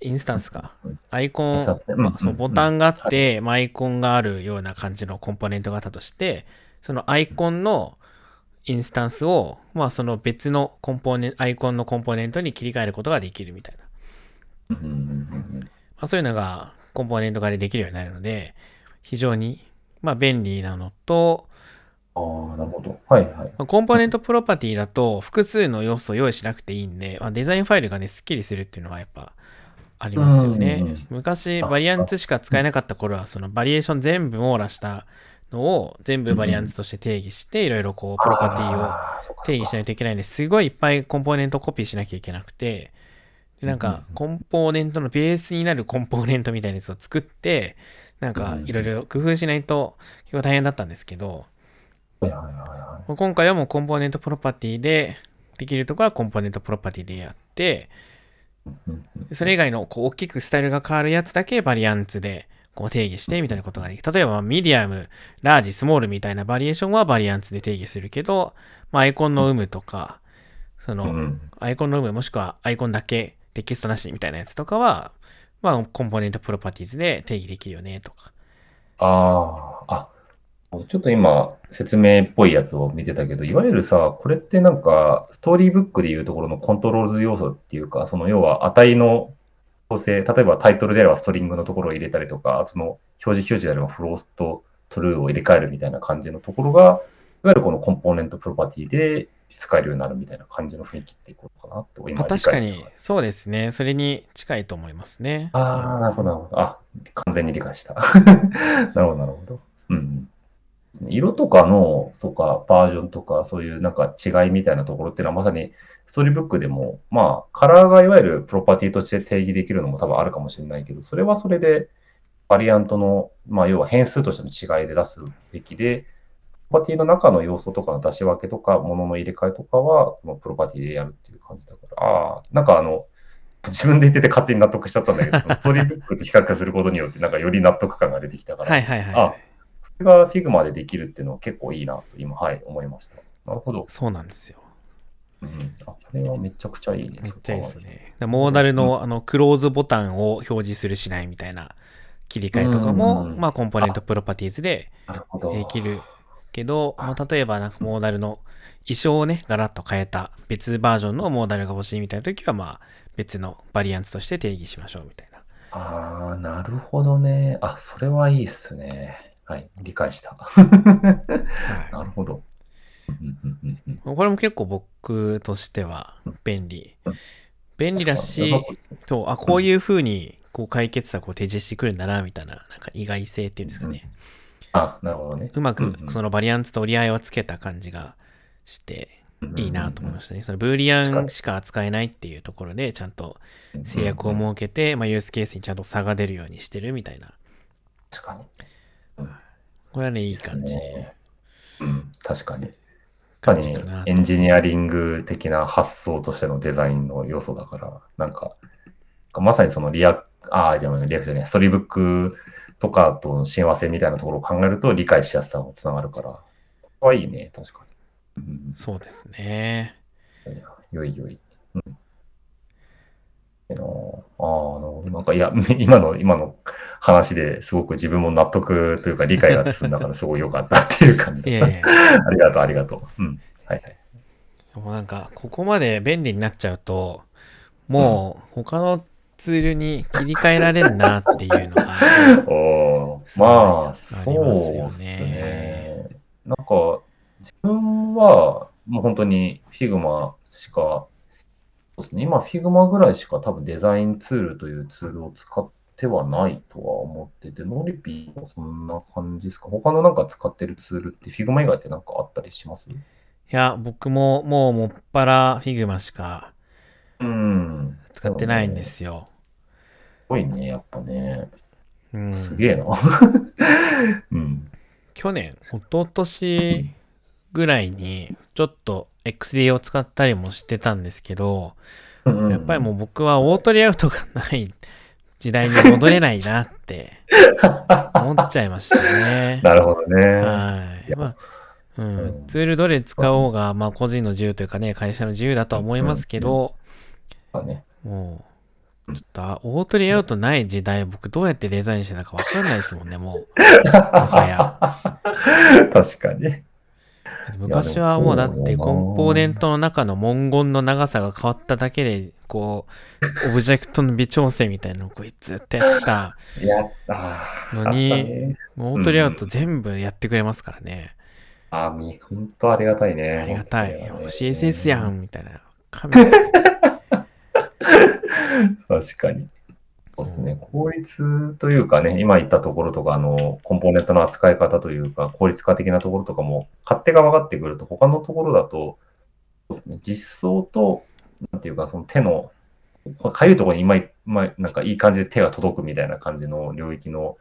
インスタンスか。アイコン、まあ、そうボタンがあって、アイコンがあるような感じのコンポーネントがあったとして、そのアイコンのインスタンスを、まあ、その別のコンポーネント、アイコンのコンポーネントに切り替えることができるみたいな。まあ、そういうのがコンポーネント化でできるようになるので、非常に、まあ、便利なのと、ああ、なるほど。はいはい。コンポーネントプロパティだと、複数の要素を用意しなくていいんで、まあ、デザインファイルがね、スッキリするっていうのはやっぱありますよね。うんうんうん、昔、バリアンツしか使えなかった頃は、そのバリエーション全部網羅したのを全部バリアンツとして定義して、いろいろこう、プロパティを定義しないといけないんで、すごいいっぱいコンポーネントをコピーしなきゃいけなくて、でなんか、コンポーネントのベースになるコンポーネントみたいなやつを作って、なんか、いろいろ工夫しないと結構大変だったんですけど、今回はもうコンポーネントプロパティでできるところはコンポーネントプロパティでやって、それ以外のこう大きくスタイルが変わるやつだけバリアンツでこう定義してみたいなことができる。例えばミディアム、ラージ、スモールみたいなバリエーションはバリアンツで定義するけど、まあ、アイコンの有無とか、そのアイコンの有無もしくはアイコンだけテキストなしみたいなやつとかは、まあ、コンポーネントプロパティーズで定義できるよねとか。ああ。ちょっと今説明っぽいやつを見てたけど、いわゆるさ、これってなんかストーリーブックでいうところのコントロールズ要素っていうか、その要は値の構成、例えばタイトルであればストリングのところを入れたりとか、その表示表示であればフロースとトルーを入れ替えるみたいな感じのところが、いわゆるこのコンポーネントプロパティで使えるようになるみたいな感じの雰囲気っていうことかなと今理解してます。確かにそうですね。それに近いと思いますね。ああ、なるほどなるほど。あ、完全に理解した。なるほどなるほど。うん。色とかのとかバージョンとかそういうなんか違いみたいなところっていうのはまさにストーリーブックでもまあカラーがいわゆるプロパティとして定義できるのも多分あるかもしれないけど、それはそれでバリアントのまあ要は変数としての違いで出すべきで、プロパティの中の要素とかの出し分けとか物の入れ替えとかはこのプロパティでやるっていう感じだから、ああなんかあの自分で言ってて勝手に納得しちゃったんだけどそのストーリーブックと比較することによってなんかより納得感が出てきたからはいはいはい、あそれが Figma でできるっていうのは結構いいなと今、はい、思いました。なるほど。そうなんですよ。うん、あこれはめちゃくちゃいいね。めっちゃいいですね。モーダル の、 あのクローズボタンを表示するしないみたいな切り替えとかも、うんうん、まあ、コンポーネントプロパティーズでできるけど、まあ、例えばなんかモーダルの意匠をね、ガラッと変えた別バージョンのモーダルが欲しいみたいなときは、まあ、別のバリアンツとして定義しましょうみたいな。ああ、なるほどね。あ、それはいいですね。はい、理解した。はい、なるほど。これも結構僕としては便利。便利だし、そう、あ、こういう風にこう解決策を提示してくるんだな、みたいな、なんか意外性っていうんですかね。うん、あ、なるほどね。うまくそのバリアンツと折り合いをつけた感じがして、いいなと思いましたね。そのブーリアンしか扱えないっていうところで、ちゃんと制約を設けて、まあ、ユースケースにちゃんと差が出るようにしてるみたいな。確かに。これはね、いい感じ。ね、うん、確かに。確かにエンジニアリング的な発想としてのデザインの要素だから、なんか、まさにそのリア、ああ、じゃあリアクションね、ストーリーブックとかとの親和性みたいなところを考えると理解しやすさもつながるから、ここはいいね、確かに。うん、そうですね。よいよい。うんああのなんかいや今の今の話ですごく自分も納得というか理解が進んだからすごい良かったっていう感じだった。いやいやありがとうありがとう。うんはいはい。でもなんかここまで便利になっちゃうともう他のツールに切り替えられるなっていうのが、ねうん、おまあそうですね。なんか自分はもう本当に Figma しか今、Figma ぐらいしか多分デザインツールというツールを使ってはないとは思ってて、ノリピーもそんな感じですか？他のなんか使ってるツールって Figma 以外ってなんかあったりします？いや、僕ももうもっぱら Figma しか使ってないんですよ。すごいね、やっぱね。うん、すげえな。うん、去年、一昨年ぐらいにちょっとエックスディー を使ったりもしてたんですけど、やっぱりもう僕はオートレイアウトがない時代に戻れないなって思っちゃいましたね。なるほどね。はい。まあ、うん、ツールどれ使おうが、まあ個人の自由というかね、会社の自由だとは思いますけど、もうちょっとオートレイアウトない時代、僕どうやってデザインしてたか分かんないですもんね、もう。確かに。昔はもうだってコンポーネントの中の文言の長さが変わっただけで、こう、オブジェクトの微調整みたいなのをこうずっとやってたのに、オートレイアウト全部やってくれますからね。あ、み、ほんとありがたいね。ありがたい。シーエスエス やんみたいな。カメラですね。確かに。そうですね。効率というかね、今言ったところとか、あの、コンポーネントの扱い方というか、効率化的なところとかも、勝手が分かってくると、他のところだと、そうですね、実装と、なんていうか、その手の、かゆいところに今、今、なんかいい感じで手が届くみたいな感じの領域の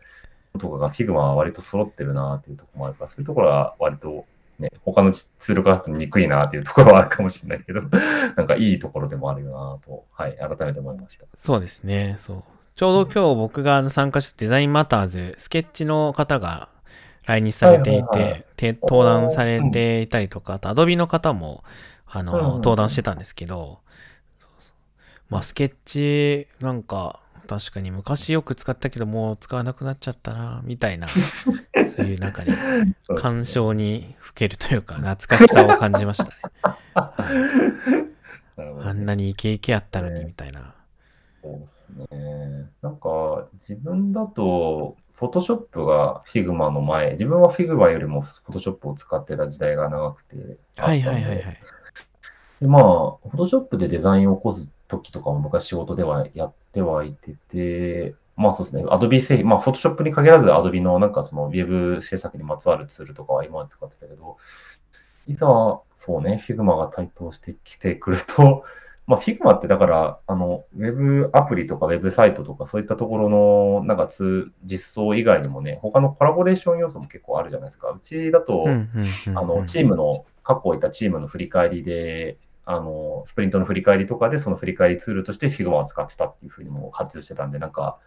とかが、Figma は割と揃ってるなっていうところもあるから、そういうところは割と、ね、他のツールからするとにくいなっていうところはあるかもしれないけど、なんかいいところでもあるよなと、はい、改めて思いました。そうですね、そう。ちょうど今日僕が参加したデザインマターズ、スケッチの方が来日されていて、はいはいはい、登壇されていたりとか、あと Adobe の方もあの、うん、登壇してたんですけど、まあスケッチなんか、確かに昔よく使ったけどもう使わなくなっちゃったなみたいなそういうなんかね感傷にふけるというか懐かしさを感じましたね、はい、なるほどね。あんなにイケイケやったのにみたいな。そうですね。なんか自分だとフォトショップが Figma の前、自分は Figma よりもフォトショップを使ってた時代が長くて、はいはいはいはい。でまあフォトショップでデザインを起こす時とかも昔仕事ではやってはいてて、まあそうですね、Adobe 製品、まあ Photoshop に限らず Adobe のなんかその Web 制作にまつわるツールとかは今は使ってたけど、いざ、そうね、Figma が台頭してきてくると、まあ Figma ってだから、あの、Web アプリとか Web サイトとかそういったところのなんかツ実装以外にもね、他のコラボレーション要素も結構あるじゃないですか。うちだと、うんうんうんうん、あの、チームの、過去いたチームの振り返りで、あのスプリントの振り返りとかでその振り返りツールとして Figma を使ってたっていうふうにも活用してたんで、なんか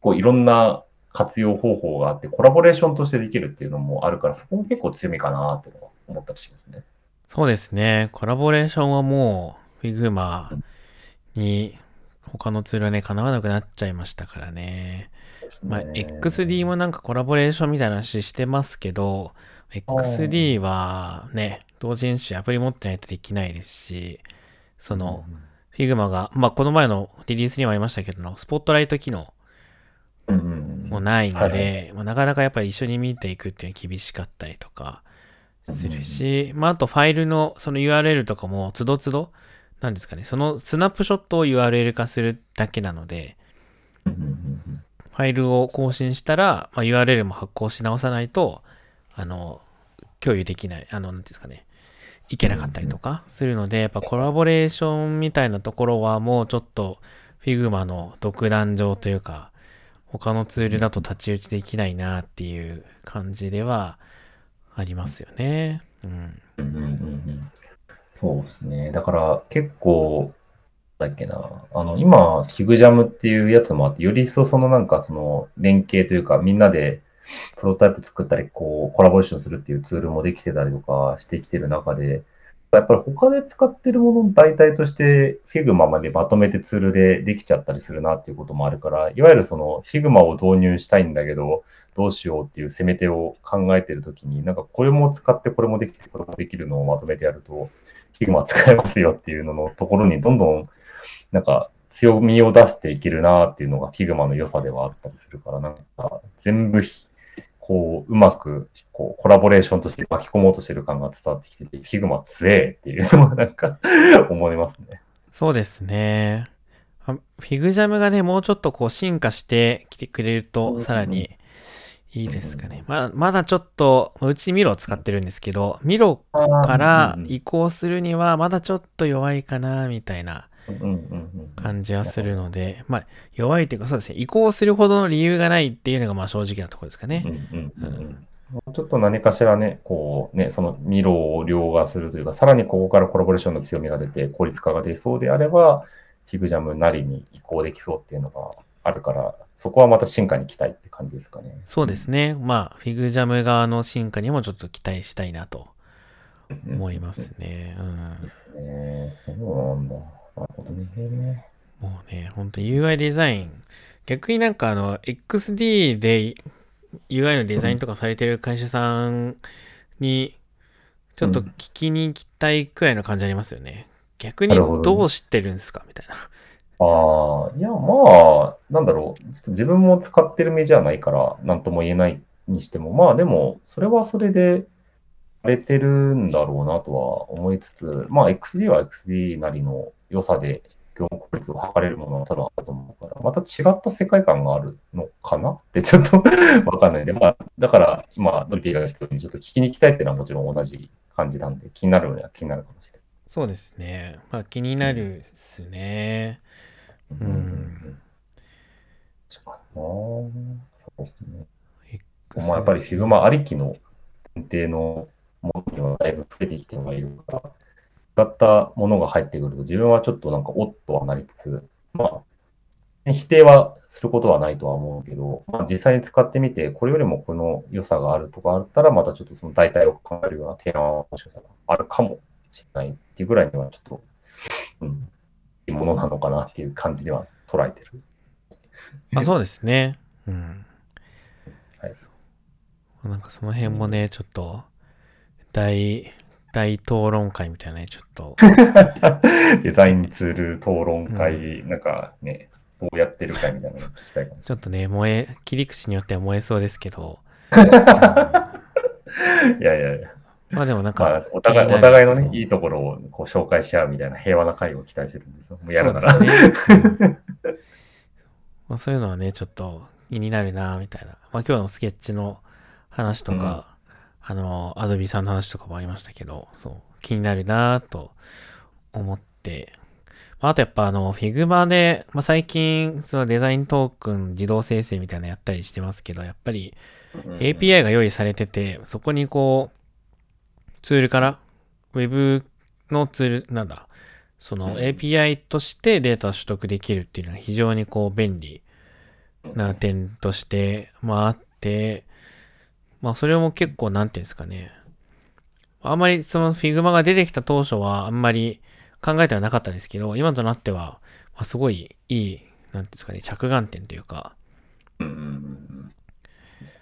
こういろんな活用方法があってコラボレーションとしてできるっていうのもあるから、そこも結構強みかなって思ったりしますね。そうですね。コラボレーションはもう Figma に他のツールはねかなわなくなっちゃいましたからね。まあ、エックスディー もなんかコラボレーションみたいな話してますけど、エックスディー はね、同人誌アプリ持ってないとできないですし、その、Figma が、まあ、この前のリリースにもありましたけど、スポットライト機能もないので、なかなかやっぱり一緒に見ていくっていうのは厳しかったりとかするし、まあ、あとファイルのその ユーアールエル とかも、つどつど、なんですかね、そのスナップショットを ユーアールエル 化するだけなので、ファイルを更新したら、まあ、ユーアールエル も発行し直さないと、あの共有できない、あの何ですかね、いけなかったりとかするので、やっぱコラボレーションみたいなところはもうちょっと Figma の独壇場というか、他のツールだと太刀打ちできないなっていう感じではありますよね。うん。うんうんうん、そうですね。だから結構だっけな、あの今 FigJam っていうやつもあって、より一層そのなんかその連携というかみんなでプロトタイプ作ったり、こう、コラボレーションするっていうツールもできてたりとかしてきてる中で、やっぱり他で使ってるものの代替として、Figma までまとめてツールでできちゃったりするなっていうこともあるから、いわゆるその Figma を導入したいんだけど、どうしようっていう攻め手を考えてるときに、なんかこれも使ってこれもできてこれもできるのをまとめてやると、Figma 使えますよっていうののところにどんどん、なんか、強みを出していけるなっていうのが Figma の良さではあったりするから、なんか全部こううまくこうコラボレーションとして巻き込もうとしてる感が伝わってきてて、 Figma 強えっていうのはなんか思いますね。そうですね。 FigJam がねもうちょっとこう進化してきてくれるとさらにいいですかね。まあ、まだちょっとうちミロを使ってるんですけど、ミロから移行するにはまだちょっと弱いかなみたいな感じはするので、まあ弱いというか、そうですね、移行するほどの理由がないっていうのがまあ正直なところですかね。うんうんうん、もうちょっと何かしらね、こうね、そのミロを凌駕するというか、さらにここからコラボレーションの強みが出て効率化が出そうであれば、FigJam なりに移行できそうっていうのがあるから、そこはまた進化に期待って感じですかね。そうですね。まあ FigJam 側の進化にもちょっと期待したいなと思いますね。うん。ですね。そうなんだ。なるほどね。もうね、ほんと ユーアイ デザイン、逆になんかあの エックスディー で ユーアイ のデザインとかされてる会社さんにちょっと聞きに行きたいくらいの感じありますよね。逆にどう知ってるんですかみたいな。ああ、いや、まあ、なんだろう。ちょっと自分も使ってる身じゃないから、なんとも言えないにしても、まあでも、それはそれで、されてるんだろうなとは思いつつ、まあ、エックスディー は エックスディー なりの良さで、業務効率を図れるものは多分あると思うから、また違った世界観があるのかなって、ちょっとわかんないんで、まあ、だから、今、ドリピーが言ったように、ちょっと聞きに行きたいっていうのはもちろん同じ感じなんで、気になるのは気になるかもしれない。そうですね。まあ、気になるっすね。うんうんうん、確かになぁ。まあ、やっぱり Figma ありきの前提のものにはだいぶ増えてきてはいるから、使ったものが入ってくると自分はちょっとなんかおっとはなりつつ、まあ、否定はすることはないとは思うけど、まあ、実際に使ってみて、これよりもこの良さがあるとかあったら、またちょっとその代替を考えるような提案はもしかしたらあるかもしれないっていうぐらいにはちょっと、うん。ものなのかなっていう感じでは捉えてる。あ、そうですね。うん。はい。なんかその辺もね、ちょっと大大討論会みたいなね、ちょっとデザインツール討論会、うん、なんかね、どうやってるかみたいなの聞きたいかもしれない。ちょっとね、燃え切り口によっては燃えそうですけど。いやいやいや。まあでもなんか、まあ、お互い、お互いのね、いいところをこう紹介し合うみたいな平和な会を期待してるんですよ。もうやるなら。そうですね。うん、まあそういうのはね、ちょっと気になるなみたいな。まあ今日のスケッチの話とか、うん、あの、Adobe さんの話とかもありましたけど、そう、気になるなと思って。まああとやっぱあの、Figma で、まあ最近、そのデザイントークン自動生成みたいなのやったりしてますけど、やっぱり エーピーアイ が用意されてて、そこにこう、ツールから、ウェブのツール、なんだ、その エーピーアイ としてデータを取得できるっていうのは非常にこう便利な点として、まああって、まあそれも結構なんていうんですかね。あんまりその Figma が出てきた当初はあんまり考えてはなかったですけど、今となっては、まあ、すごいいい、なんていうんですかね、着眼点というか、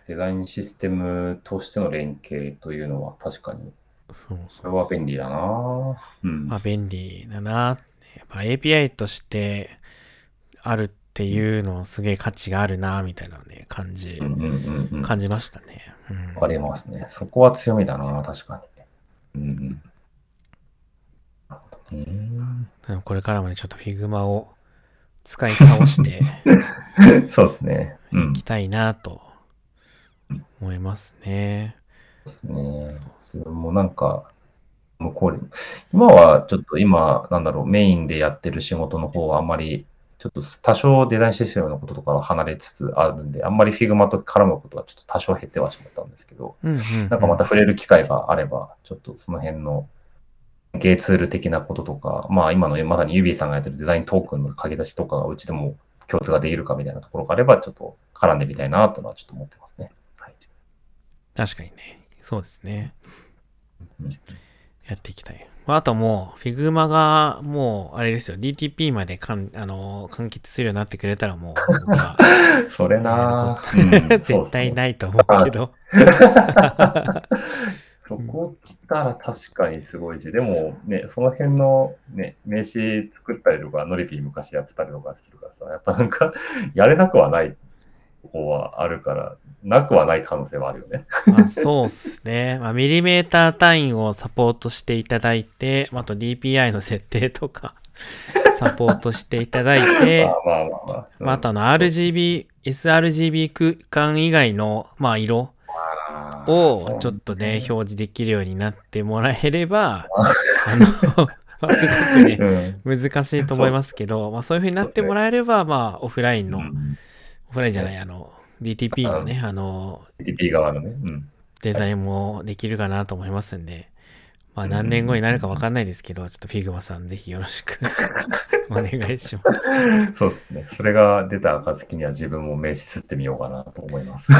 デザインシステムとしての連携というのは確かに。そうそう。それは便利だな。うん。まあ便利だな。やっぱ エーピーアイ としてあるっていうのすげえ価値があるなみたいなね感じ、うんうんうん、感じましたね。うん、わかりますね。そこは強みだな確かに。うん。うん。これからもねちょっと Figma を使い倒してそうですね。行きたいなと思いますね。ですね。自分もなんか、向こうに、今はちょっと今、なんだろう、メインでやってる仕事の方はあんまり、ちょっと多少デザインシステムのこととかは離れつつあるんで、あんまり Figma と絡むことはちょっと多少減ってはしまったんですけど、うんうんうん、なんかまた触れる機会があれば、ちょっとその辺のゲーツール的なこととか、まあ今のまさにユビーさんがやってるデザイントークンの書き出しとかがうちでも共通ができるかみたいなところがあれば、ちょっと絡んでみたいなというのはちょっと思ってますね。確かにね。そうですね。やっていきたい。まあ、あともう、Figma がもう、あれですよ、ディーティーピー までかん、あのー、完結するようになってくれたらもう、それなぁ、うん。絶対ないと思うけど。そこ来たら確かにすごいし、でもね、その辺のね、名刺作ったりとか、ノリピー昔やってたりとかするからさ、やっぱなんか、やれなくはない。ここはあるから、なくはない可能性はあるよね。まあ、そうですね。まあ、ミリメーター単位をサポートしていただいて、あと ディーピーアイ の設定とかサポートしていただいて、まあまあまあまあ。まあ、あとの アールジービー、エスアールジービー 空間以外の、まあ、色をちょっとね、表示できるようになってもらえれば、あの、まあ、すごくね、うん、難しいと思いますけど、まあ、そういう風になってもらえれば、まあ、オフラインの、うんオフラインじゃない、あの、ディーティーピー のね、あの、ディーティーピー 側のね、うん、デザインもできるかなと思いますんで、まあ何年後になるか分かんないですけど、ちょっと Figma さんぜひよろしくお願いします。そうですね。それが出た暁には自分も名刺すってみようかなと思います。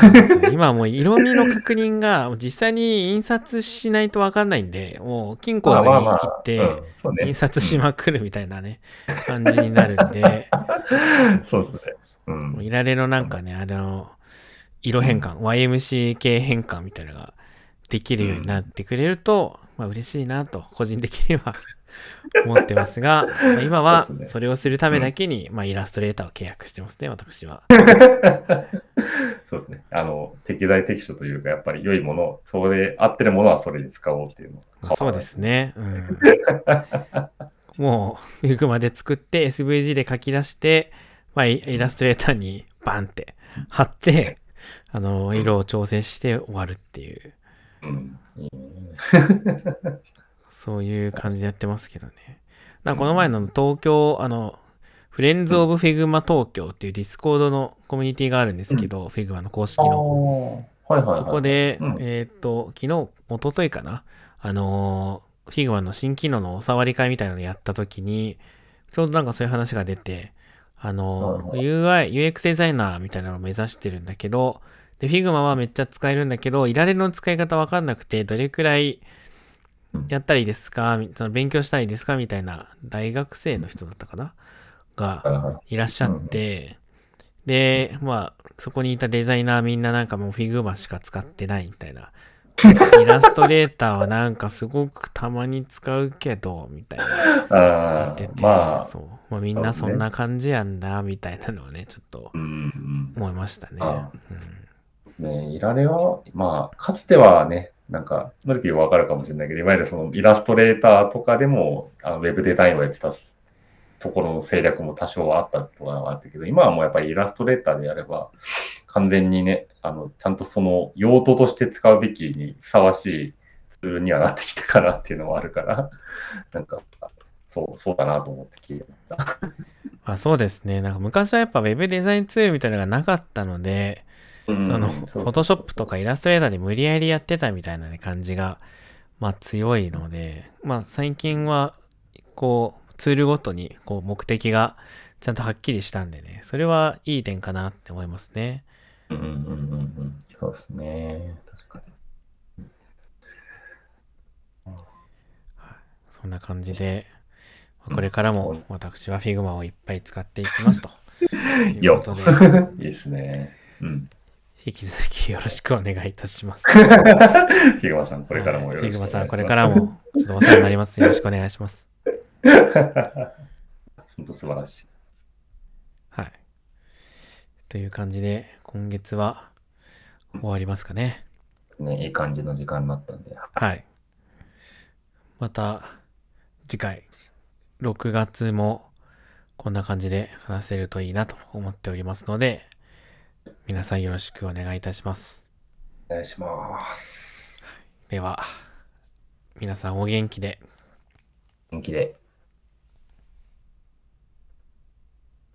今もう色味の確認が実際に印刷しないと分かんないんで、もう金庫に行って印刷しまくるみたいなね、感じになるんで。そうですね。うん。いられのなんかね、あの、色変換、ワイエムシーケー 変換みたいなのができるようになってくれると、まあ嬉しいなと、個人的には思ってますが、まあ今はそれをするためだけに、まあイラストレーターを契約してますね、私は。そうですね。あの、適材適所というか、やっぱり良いもの、それで合ってるものはそれに使おうっていうの。まあ、そうですね。うん、もう、フィグマで作って、エスブイジー で書き出して、まあイラストレーターにバンって貼って、あの、色を調整して終わるっていう。うん、そういう感じでやってますけどね。なんかこの前の東京、あのフレンズオブフィグマ東京っていうディスコードのコミュニティがあるんですけど、うん、フィグマの公式の、はいはいはい、そこで、うん、えっ、ー、と昨日一昨日かな、あのフィグマの新機能のお触り会みたいなのをやった時にちょうどなんかそういう話が出て、あの ユーアイ ユーエックス デザイナーみたいなのを目指してるんだけど。で、Figma はめっちゃ使えるんだけど、いられの使い方わかんなくて、どれくらいやったらいいですか、その勉強したらいいですかみたいな大学生の人だったかながいらっしゃって、で、まあ、そこにいたデザイナーみんななんかもう Figma しか使ってないみたいな。イラストレーターはなんかすごくたまに使うけど、みたいな。あててまあ、そう。まあみんなそんな感じやんだ、みたいなのはね、ちょっと思いましたね。うんね、いられは、まあ、かつてはね、なんか、のりぴーは分かるかもしれないけど、いわゆるそのイラストレーターとかでも、あのウェブデザインをやってたところの制約も多少はあったとかはあったけど、今はもうやっぱりイラストレーターでやれば、完全にね、あの、ちゃんとその用途として使うべきにふさわしいツールにはなってきたかなっていうのはあるから、なんか、そう、そうだなと思って聞いてました。まあ、そうですね。なんか昔はやっぱウェブデザインツールみたいなのがなかったので、そのフォトショップとかイラストレーターで無理やりやってたみたいな、ね、感じが、まあ、強いので、まあ、最近はこうツールごとにこう目的がちゃんとはっきりしたんでね、それはいい点かなって思いますね。うんうんうんうん、そうですね。確かに、うん、そんな感じでこれからも私は Figma をいっぱい使っていきますということでいいですね。うん、引き続きよろしくお願いいたします。フィグマさんこれからもよろしくお願いします。フィグマさんこれからもちょっとお世話になります。よろしくお願いします。本当素晴らしい。はい。という感じで今月は終わりますかね。ね、いい感じの時間になったんで。はい。また次回ろくがつもこんな感じで話せるといいなと思っておりますので。皆さんよろしくお願いいたします。お願いします。では、皆さんお元気で。元気で。